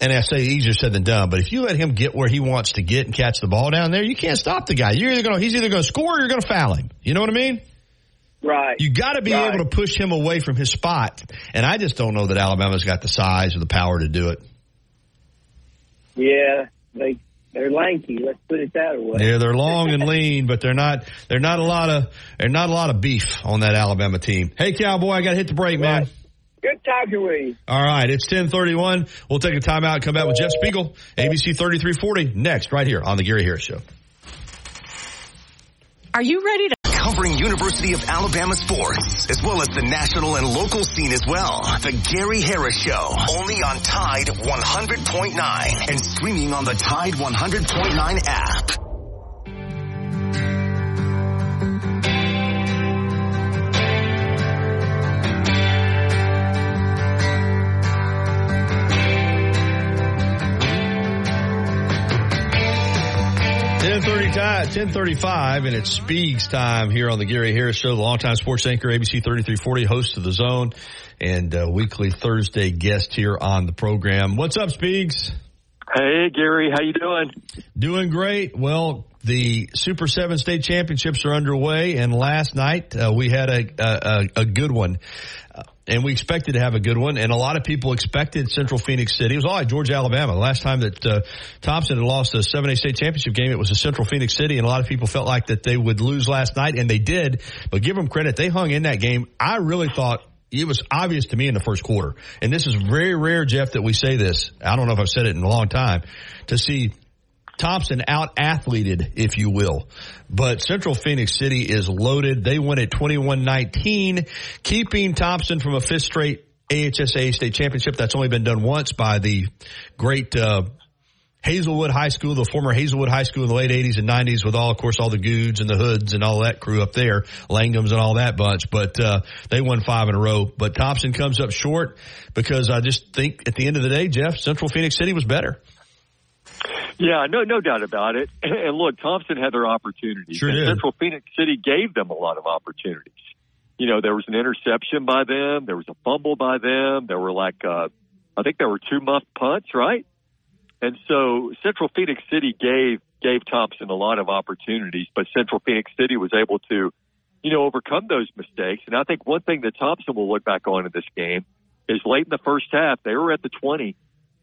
and I say easier said than done, but if you let him get where he wants to get and catch the ball down there, you can't stop the guy. You're either going he's either going to score or you're going to foul him. You know what I mean? Right. You got to be right. able to push him away from his spot. And I just don't know that Alabama's got the size or the power to do it. Yeah, they they're lanky. Let's put it that way. Yeah, they're long and lean, but they're not they're not a lot of they're not a lot of beef on that Alabama team. Hey, Cowboy, I got to hit the break, right. man. Good talking with you. All right, it's ten thirty-one. We'll take a timeout and come back with Jeff Spiegel, A B C thirty-three forty, next right here on The Gary Harris Show. Are you ready to... Covering University of Alabama sports, as well as the national and local scene as well. The Gary Harris Show, only on Tide one hundred point nine and streaming on the Tide one hundred point nine app. ten thirty-five, and it's Speeg's time here on the Gary Harris Show, the longtime sports anchor, A B C thirty-three forty, host of The Zone, and uh, weekly Thursday guest here on the program. What's up, Speeg's? Hey, Gary. How you doing? Doing great. Well, the Super seven state championships are underway, and last night uh, we had a, a, a good one. Uh, And we expected to have a good one, and a lot of people expected Central Phoenix City. It was all like Georgia, Alabama. The last time that uh, Thompson had lost a seven A state championship game, it was a Central Phoenix City, and a lot of people felt like that they would lose last night, and they did. But give them credit, they hung in that game. I really thought it was obvious to me in the first quarter, and this is very rare, Jeff, that we say this. I don't know if I've said it in a long time, to see Thompson out-athleted, if you will. But Central Phoenix City is loaded. They win at twenty-one nineteen, keeping Thompson from a fifth straight A H S A state championship. That's only been done once by the great uh, Hazelwood High School, the former Hazelwood High School in the late eighties and nineties with all, of course, all the Goods and the Hoods and all that crew up there, Langham's and all that bunch. But uh, they won five in a row. But Thompson comes up short because I just think at the end of the day, Jeff, Central Phoenix City was better. Yeah, no no doubt about it. And look, Thompson had their opportunities. Sure did. Central Phoenix City gave them a lot of opportunities. You know, there was an interception by them. There was a fumble by them. There were like, uh, I think there were two muffed punts, right? And so Central Phoenix City gave gave Thompson a lot of opportunities, but Central Phoenix City was able to, you know, overcome those mistakes. And I think one thing that Thompson will look back on in this game is late in the first half, they were at the twenty,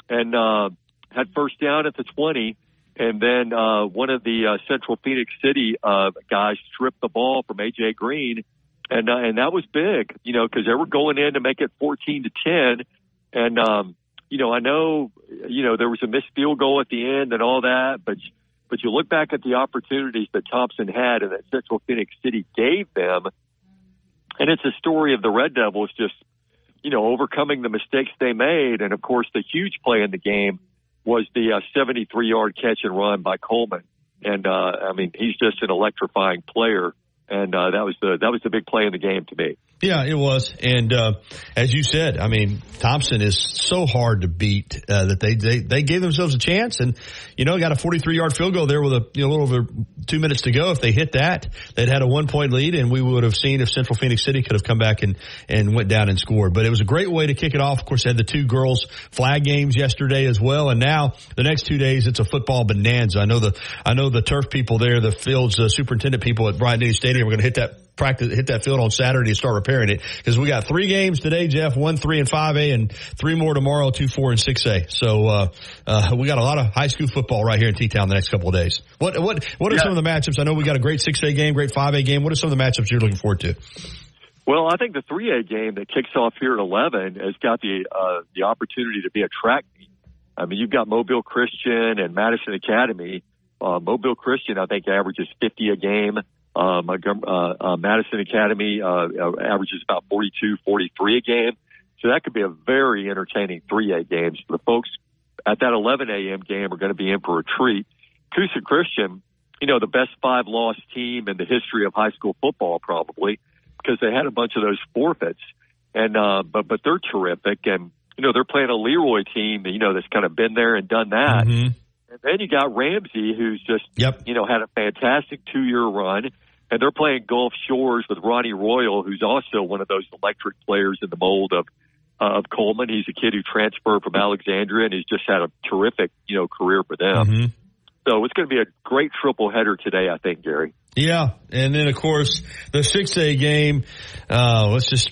and uh, had first down at the twenty, and then uh, one of the uh, Central Phoenix City uh, guys stripped the ball from A J Green, and uh, and that was big, you know, because they were going in to make it fourteen to ten, and um, you know, I know, you know, there was a missed field goal at the end and all that, but but you look back at the opportunities that Thompson had and that Central Phoenix City gave them, and it's a story of the Red Devils just, you know, overcoming the mistakes they made, and of course the huge play in the game was the uh, seventy-three yard catch and run by Coleman. And, uh, I mean, he's just an electrifying player. And uh, that was the that was the big play in the game to me. Yeah, it was. And uh, as you said, I mean, Thompson is so hard to beat uh, that they, they they gave themselves a chance. And, you know, got a forty-three yard field goal there with a, you know, a little over two minutes to go. If they hit that, they'd had a one-point lead, and we would have seen if Central Phoenix City could have come back and, and went down and scored. But it was a great way to kick it off. Of course, they had the two girls' flag games yesterday as well. And now the next two days, it's a football bonanza. I know the, I know the turf people there, the fields, the superintendent people at Bryant-Denny Stadium, we're going to hit that practice, hit that field on Saturday and start repairing it, because we got three games today, Jeff, one, three, and five A, and three more tomorrow, two, four, and six A. So uh, uh, we got a lot of high school football right here in T-Town the next couple of days. What what what are yeah. some of the matchups? I know we got a great six A game, great five A game. What are some of the matchups you're looking forward to? Well, I think the three A game that kicks off here at eleven has got the uh, the opportunity to be a track meet. I mean, you've got Mobile Christian and Madison Academy. Uh, Mobile Christian, I think, averages fifty a game. Um, uh, uh, Madison Academy, uh, uh, averages about forty-two, forty-three a game. So that could be a very entertaining three A game. So the folks at that eleven a.m. game are going to be in for a treat. Coosa Christian, you know, the best five loss team in the history of high school football, probably, because they had a bunch of those forfeits. And, uh, but, but they're terrific. And, you know, they're playing a Leroy team, you know, that's kind of been there and done that. Mm-hmm. And then you got Ramsey, who's just, yep. you know, had a fantastic two-year run. And they're playing Gulf Shores with Ronnie Royal, who's also one of those electric players in the mold of uh, of Coleman. He's a kid who transferred from Alexandria and he's just had a terrific, you know, career for them. Mm-hmm. So it's going to be a great triple header today, I think, Gary. Yeah, and then, of course, the six A game, uh, let's just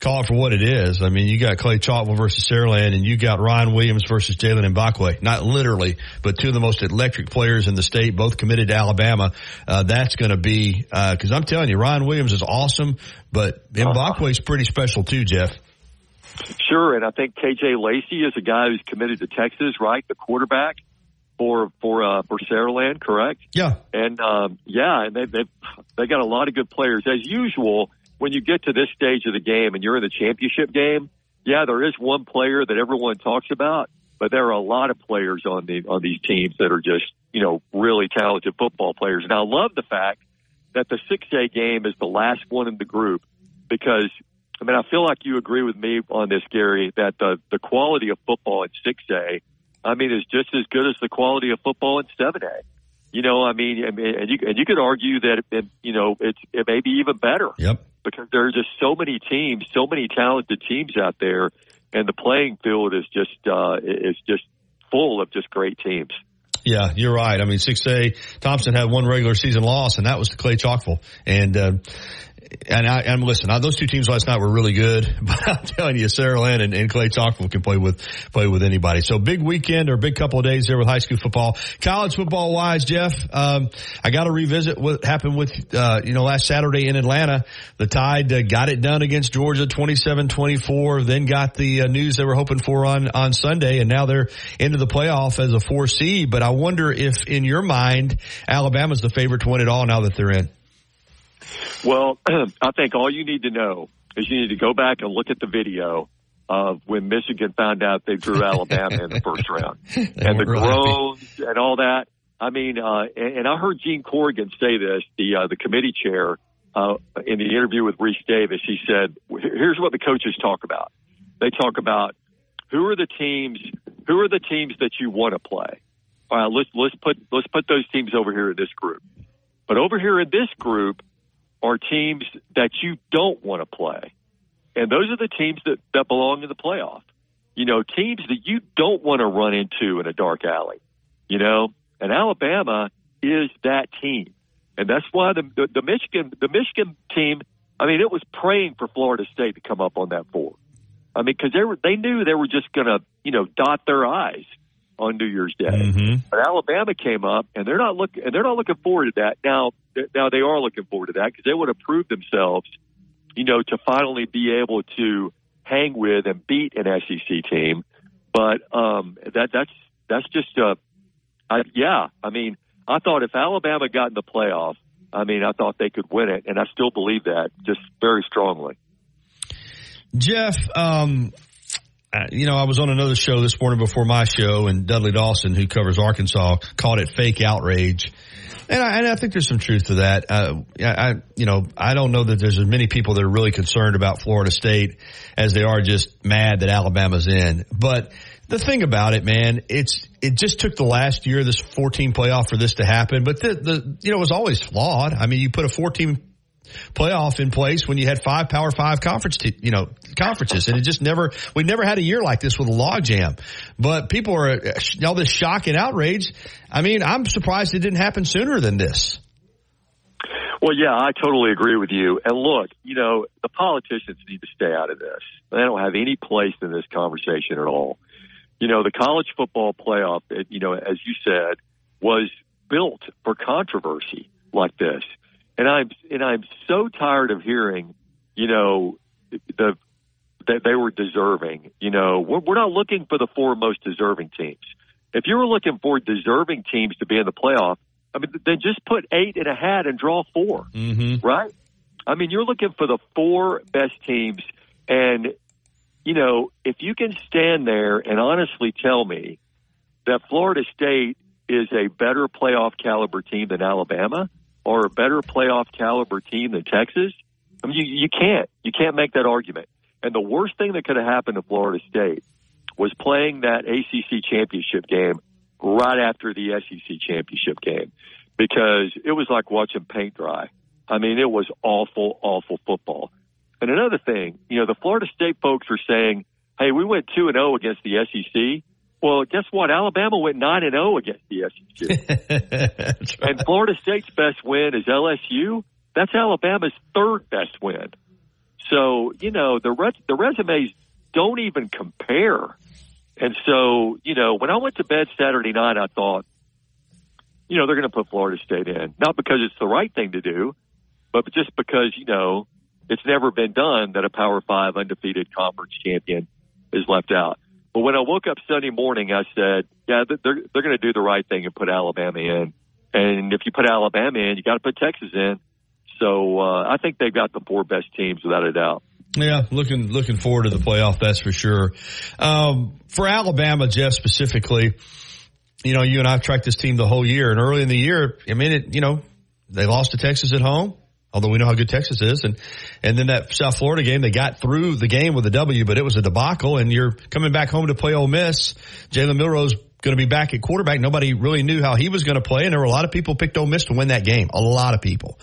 call it for what it is. I mean, you got Clay Chalkwell versus Saraland, and you got Ryan Williams versus Jalen Mbakwe. Not literally, but two of the most electric players in the state, both committed to Alabama. Uh, that's going to be uh, – because I'm telling you, Ryan Williams is awesome, but Mbakwe's pretty special too, Jeff. Sure, and I think K J Lacey is a guy who's committed to Texas, right, the quarterback for for uh, for Saraland, correct? Yeah. And, um, yeah, and they they they got a lot of good players. As usual, when you get to this stage of the game and you're in the championship game, yeah, there is one player that everyone talks about, but there are a lot of players on the on these teams that are just, you know, really talented football players. And I love the fact that the six A game is the last one in the group because, I mean, I feel like you agree with me on this, Gary, that the, the quality of football in six A, I mean, is just as good as the quality of football in seven A. You know, I mean, I mean and, you, and you could argue that, it, you know, it's, it may be even better. Yep. Because there are just so many teams, so many talented teams out there, and the playing field is just uh, is just full of just great teams. Yeah, you're right. I mean, six A, Thompson had one regular season loss, and that was to Clay Chalkwell. And, uh, and I, and listen, I, those two teams last night were really good, but I'm telling you, Saraland and, and Clay Chalkwell can play with, play with anybody. So big weekend or big couple of days there with high school football. College football wise, Jeff, um, I got to revisit what happened with, uh, you know, last Saturday in Atlanta. The Tide uh, got it done against Georgia twenty-seven twenty-four, then got the uh, news they were hoping for on, on Sunday, and now they're into the playoff as a four seed. But I wonder if in your mind, Alabama's the favorite to win it all now that they're in. Well, I think all you need to know is you need to go back and look at the video of when Michigan found out they drew Alabama in the first round. And the groans and all that. I mean, uh, and, and I heard Gene Corrigan say this, the uh, the committee chair, uh, in the interview with Reese Davis. He said, here's what the coaches talk about. They talk about who are the teams, who are the teams that you want to play? All right, let's, let's, put, let's put those teams over here in this group. But over here in this group, are teams that you don't want to play. And those are the teams that, that belong in the playoff. You know, teams that you don't want to run into in a dark alley. You know, and Alabama is that team. And that's why the, the, the Michigan the Michigan team, I mean, it was praying for Florida State to come up on that board. I mean, because they, were, they knew they were just going to, you know, dot their I's on New Year's Day. Mm-hmm. But Alabama came up, and they're not looking, and they're not looking forward to that. Now, now they are looking forward to that because they want to prove themselves, you know, to finally be able to hang with and beat an S E C team. But um, that that's that's just, uh, I, yeah. I mean, I thought if Alabama got in the playoff, I mean, I thought they could win it, and I still believe that just very strongly. Jeff, um you know, I was on another show this morning before my show, and Dudley Dawson, who covers Arkansas, called it fake outrage. And I, and I think there's some truth to that. Uh, I, you know, I don't know that there's as many people that are really concerned about Florida State as they are just mad that Alabama's in. But the thing about it, man, it's it just took the last year, this four-team playoff, for this to happen. But the, the you know, it was always flawed. I mean, you put a four-team playoff in place when you had five Power Five conference, te- you know, conferences, and it just never. We never had a year like this with a logjam. But people are all this shock and outrage. I mean, I'm surprised it didn't happen sooner than this. Well, yeah, I totally agree with you. And look, you know, the politicians need to stay out of this. They don't have any place in this conversation at all. You know, the college football playoff, you know, as you said, was built for controversy like this. And I'm and I'm so tired of hearing, you know, the that they were deserving. You know, we're, we're not looking for the four most deserving teams. If you were looking for deserving teams to be in the playoff, I mean, then just put eight in a hat and draw four, mm-hmm. right? I mean, you're looking for the four best teams, and you know, if you can stand there and honestly tell me that Florida State is a better playoff caliber team than Alabama, or a better playoff caliber team than Texas, I mean, you, you can't. You can't make that argument. And the worst thing that could have happened to Florida State was playing that A C C championship game right after the S E C championship game, because it was like watching paint dry. I mean, it was awful, awful football. And another thing, you know, the Florida State folks are saying, hey, we went two and oh against the S E C. Well, guess what? Alabama went nine and oh against the S E C. That's right. And Florida State's best win is L S U. That's Alabama's third best win. So, you know, the res- the resumes don't even compare. And so, you know, when I went to bed Saturday night, I thought, you know, they're going to put Florida State in. Not because it's the right thing to do, but just because, you know, it's never been done that a Power Five undefeated conference champion is left out. But when I woke up Sunday morning, I said, yeah, they're, they're going to do the right thing and put Alabama in. And if you put Alabama in, you got to put Texas in. So uh, I think they've got the four best teams without a doubt. Yeah, looking looking forward to the playoff, that's for sure. Um, for Alabama, Jeff, specifically, you know, you and I have tracked this team the whole year. And early in the year, I mean, it, you know, they lost to Texas at home, although we know how good Texas is. And, and then that South Florida game, they got through the game with a W, but it was a debacle. And you're coming back home to play Ole Miss. Jalen Milroe's going to be back at quarterback. Nobody really knew how he was going to play. And there were a lot of people picked Ole Miss to win that game, a lot of people.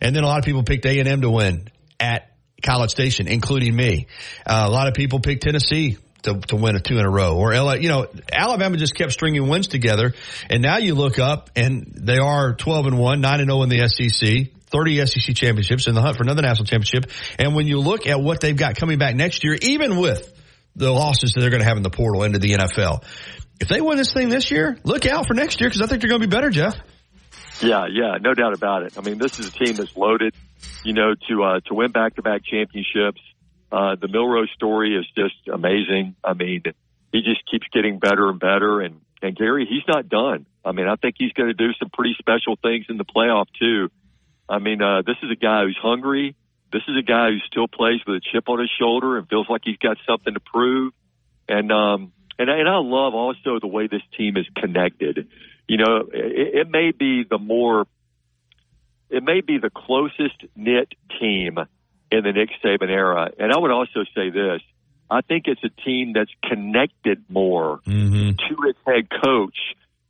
And then a lot of people picked A and M to win at College Station, including me. Uh, a lot of people picked Tennessee to, to win a two in a row. Or, L A, you know, Alabama just kept stringing wins together. And now you look up, and they are twelve and one, nine and oh in the S E C, thirty S E C championships, in the hunt for another national championship. And when you look at what they've got coming back next year, even with the losses that they're going to have in the portal into the N F L, if they win this thing this year, look out for next year, because I think they're going to be better, Jeff. Yeah, yeah, no doubt about it. I mean, this is a team that's loaded, you know, to uh, to win back-to-back championships. Uh, the Milroe story is just amazing. I mean, he just keeps getting better and better. And, and Gary, he's not done. I mean, I think he's going to do some pretty special things in the playoff, too. I mean, uh, this is a guy who's hungry. This is a guy who still plays with a chip on his shoulder and feels like he's got something to prove. And um, and, and I love also the way this team is connected. You know, it, it may be the more, it may be the closest knit team in the Nick Saban era. And I would also say this: I think it's a team that's connected more mm-hmm. to its head coach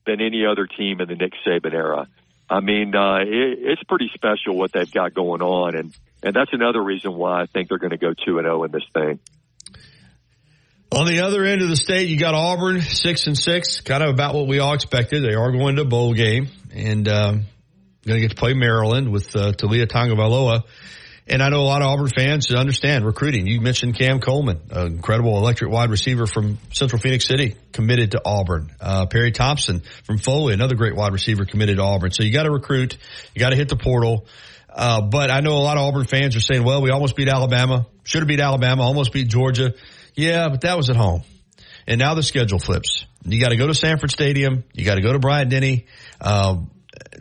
than any other team in the Nick Saban era. I mean, uh, it, it's pretty special what they've got going on, and, and that's another reason why I think they're going to go two and zero in this thing. On the other end of the state, you got Auburn, six and six, kind of about what we all expected. They are going to a bowl game, and um, going to get to play Maryland with uh, Talia Tagovailoa. And I know a lot of Auburn fans understand recruiting. You mentioned Cam Coleman, an incredible electric wide receiver from Central Phoenix City, committed to Auburn. Uh, Perry Thompson from Foley, another great wide receiver, committed to Auburn. So you got to recruit, you got to hit the portal. Uh, but I know a lot of Auburn fans are saying, "Well, we almost beat Alabama, should have beat Alabama, almost beat Georgia." Yeah, but that was at home. And now the schedule flips. You got to go to Sanford Stadium. You got to go to Bryant-Denny. Um,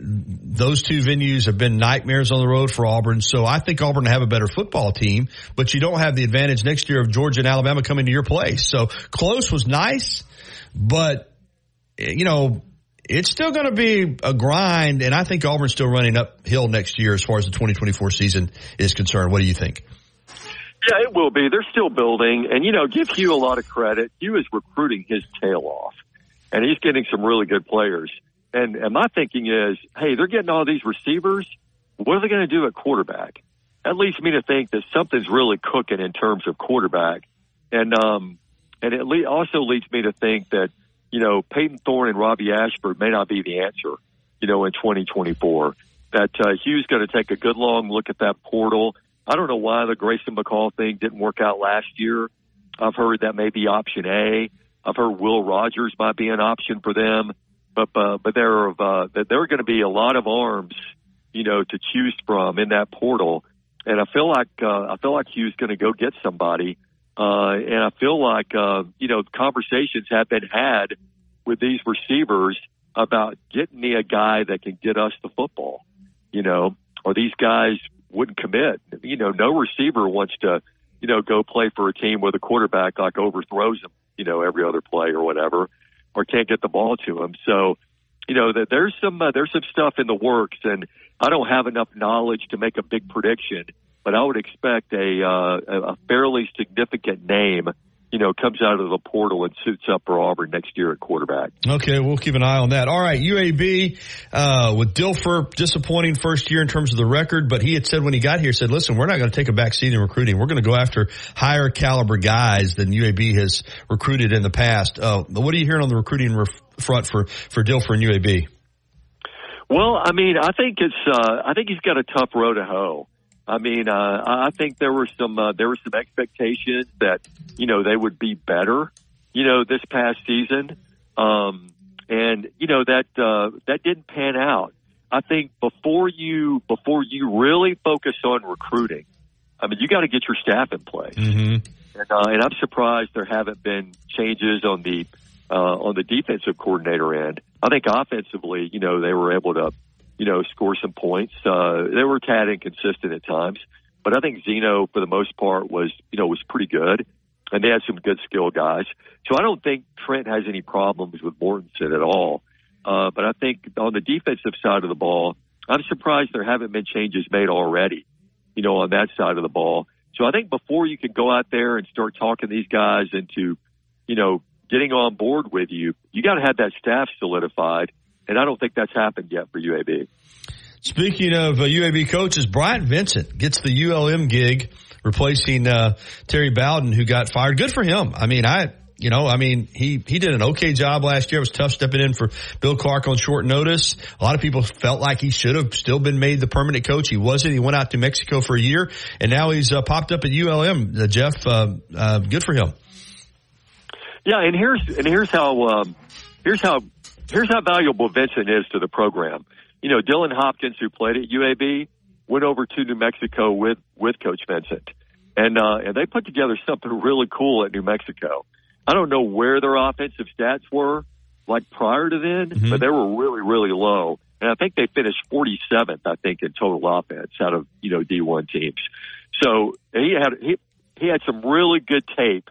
those two venues have been nightmares on the road for Auburn. So I think Auburn will have a better football team, but you don't have the advantage next year of Georgia and Alabama coming to your place. So close was nice, but, you know, it's still going to be a grind. And I think Auburn's still running uphill next year as far as the twenty twenty-four season is concerned. What do you think? Yeah, it will be. They're still building. And, you know, give Hugh a lot of credit. Hugh is recruiting his tail off, and he's getting some really good players. And, and my thinking is, hey, they're getting all these receivers. What are they going to do at quarterback? That leads me to think that something's really cooking in terms of quarterback. And um, and it le- also leads me to think that, you know, Peyton Thorne and Robbie Ashford may not be the answer, you know, in twenty twenty-four. That uh, Hugh's going to take a good long look at that portal. I don't know why the Grayson McCall thing didn't work out last year. I've heard that may be option A. I've heard Will Rogers might be an option for them, but uh, but there are uh, there are going to be a lot of arms, you know, to choose from in that portal. And I feel like uh, I feel like Hugh's going to go get somebody, uh, and I feel like uh, you know, conversations have been had with these receivers about getting me a guy that can get us the football, you know, or these guys wouldn't commit. You know, no receiver wants to, you know, go play for a team where the quarterback like overthrows them, you know, every other play or whatever, or can't get the ball to him. So, you know, that there's some uh, there's some stuff in the works, and I don't have enough knowledge to make a big prediction, but I would expect a uh, a fairly significant name, you know, comes out of the portal and suits up for Auburn next year at quarterback. Okay, we'll keep an eye on that. All right, U A B uh, with Dilfer, disappointing first year in terms of the record, but he had said when he got here, said, listen, we're not going to take a back seat in recruiting. We're going to go after higher caliber guys than U A B has recruited in the past. Uh, what are you hearing on the recruiting ref- front for, for Dilfer and U A B? Well, I mean, I think it's uh, I think he's got a tough row to hoe. I mean, uh, I think there were some uh, there were some expectations that, you know, they would be better, you know, this past season, um, and you know that uh, that didn't pan out. I think before you before you really focus on recruiting, I mean, you got to get your staff in place, mm-hmm. and, uh, and I'm surprised there haven't been changes on the uh, on the defensive coordinator end. I think offensively, you know, they were able to, you know, score some points. Uh, they were tad inconsistent at times, but I think Zeno, for the most part, was, you know, was pretty good, and they had some good skill guys. So I don't think Trent has any problems with Mortensen at all. Uh, but I think on the defensive side of the ball, I'm surprised there haven't been changes made already, you know, on that side of the ball. So I think before you can go out there and start talking these guys into, you know, getting on board with you, you got to have that staff solidified. And I don't think that's happened yet for U A B. Speaking of uh, U A B coaches, Bryant Vincent gets the U L M gig, replacing uh, Terry Bowden, who got fired. Good for him. I mean, I, you know, I mean, he, he did an okay job last year. It was tough stepping in for Bill Clark on short notice. A lot of people felt like he should have still been made the permanent coach. He wasn't. He went out to Mexico for a year, and now he's uh, popped up at U L M. Uh, Jeff, uh, uh, good for him. Yeah, and here's and here's how um, here's how. Here's how valuable Vincent is to the program. You know, Dylan Hopkins, who played at U A B, went over to New Mexico with, with Coach Vincent. And, uh, and they put together something really cool at New Mexico. I don't know where their offensive stats were like prior to then, mm-hmm. but they were really, really low. And I think they finished forty-seventh, I think, in total offense out of, you know, D one teams. So he had, he, he had some really good tape,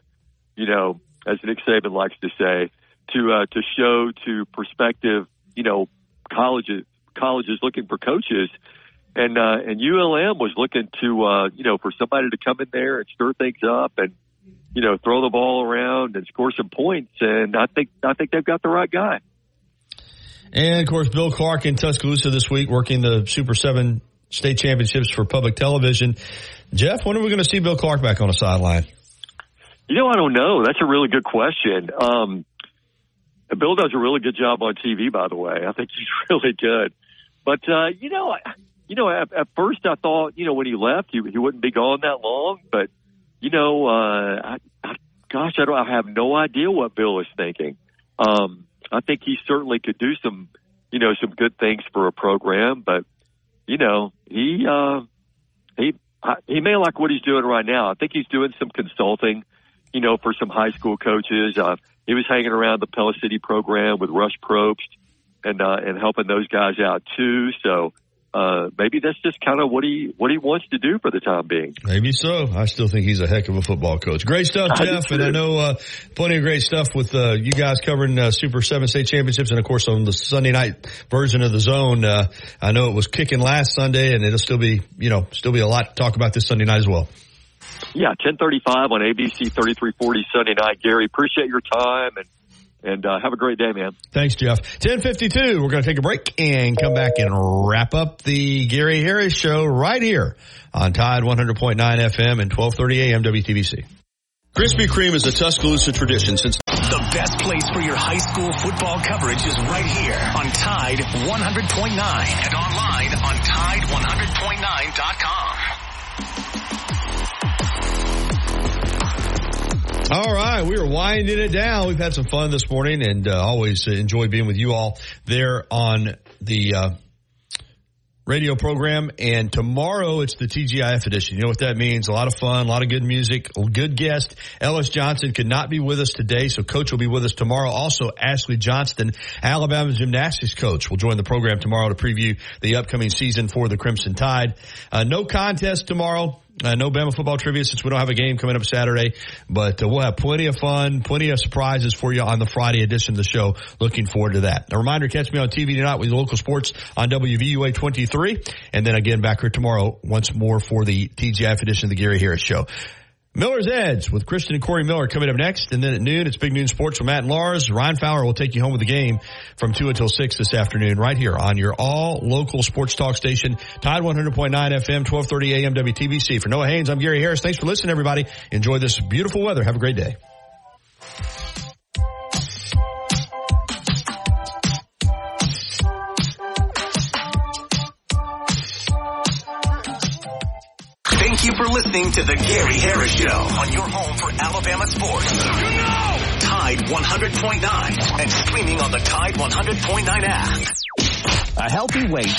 you know, as Nick Saban likes to say, to uh, to show to prospective, you know, colleges colleges looking for coaches, and uh, and U L M was looking to uh, you know, for somebody to come in there and stir things up and, you know, throw the ball around and score some points, and I think I think they've got the right guy. And of course, Bill Clark in Tuscaloosa this week, working the Super Seven state championships for public television. Jeff, when are we going to see Bill Clark back on the sideline? You know, I don't know. That's a really good question. Um, Bill does a really good job on T V, by the way. I think he's really good. But, uh, you know, I, you know, at, at first I thought, you know, when he left, he, he wouldn't be gone that long. But, you know, uh, I, I, gosh, I, don't, I have no idea what Bill is thinking. Um, I think he certainly could do some, you know, some good things for a program. But, you know, he uh, he I, he may like what he's doing right now. I think he's doing some consulting, you know, for some high school coaches. Uh, He was hanging around the Pella City program with Rush Probst and uh, and helping those guys out too. So uh, maybe that's just kind of what he what he wants to do for the time being. Maybe so. I still think he's a heck of a football coach. Great stuff, Jeff, I and I know uh, plenty of great stuff with uh, you guys covering uh, Super Seven state championships, and of course on the Sunday night version of the Zone. Uh, I know it was kicking last Sunday, and it'll still be you know still be a lot to talk about this Sunday night as well. Yeah, ten thirty-five on A B C thirty-three forty Sunday night. Gary, appreciate your time, and and uh, have a great day, man. Thanks, Jeff. ten fifty-two, we're going to take a break and come back and wrap up the Gary Harris Show right here on Tide one hundred point nine F M and twelve thirty A M W T B C. Krispy Kreme is a Tuscaloosa tradition since... The best place for your high school football coverage is right here on Tide one hundred point nine and online on tide one hundred point nine dot com. All right, we are winding it down. We've had some fun this morning, and uh, always uh, enjoy being with you all there on the uh, radio program. And tomorrow it's the T G I F edition. You know what that means? A lot of fun, a lot of good music, a good guest. Ellis Johnson could not be with us today, so Coach will be with us tomorrow. Also, Ashley Johnston, Alabama gymnastics coach, will join the program tomorrow to preview the upcoming season for the Crimson Tide. Uh, no contest tomorrow. Uh, no Bama football trivia since we don't have a game coming up Saturday, but uh, we'll have plenty of fun, plenty of surprises for you on the Friday edition of the show. Looking forward to that. A reminder, catch me on T V tonight with local sports on W V U A twenty-three, and then again back here tomorrow once more for the T G I F edition of the Gary Harris Show. Miller's Edge with Christian and Corey Miller coming up next. And then at noon, it's Big Noon Sports with Matt and Lars. Ryan Fowler will take you home with the game from two until six this afternoon right here on your all-local sports talk station, Tide one hundred point nine F M, twelve thirty A M W T B C. For Noah Haynes, I'm Gary Harris. Thanks for listening, everybody. Enjoy this beautiful weather. Have a great day. Thank you for listening to The Gary Harris Show on your home for Alabama sports. You know! Tide one hundred point nine and streaming on the Tide one hundred point nine app. A healthy weight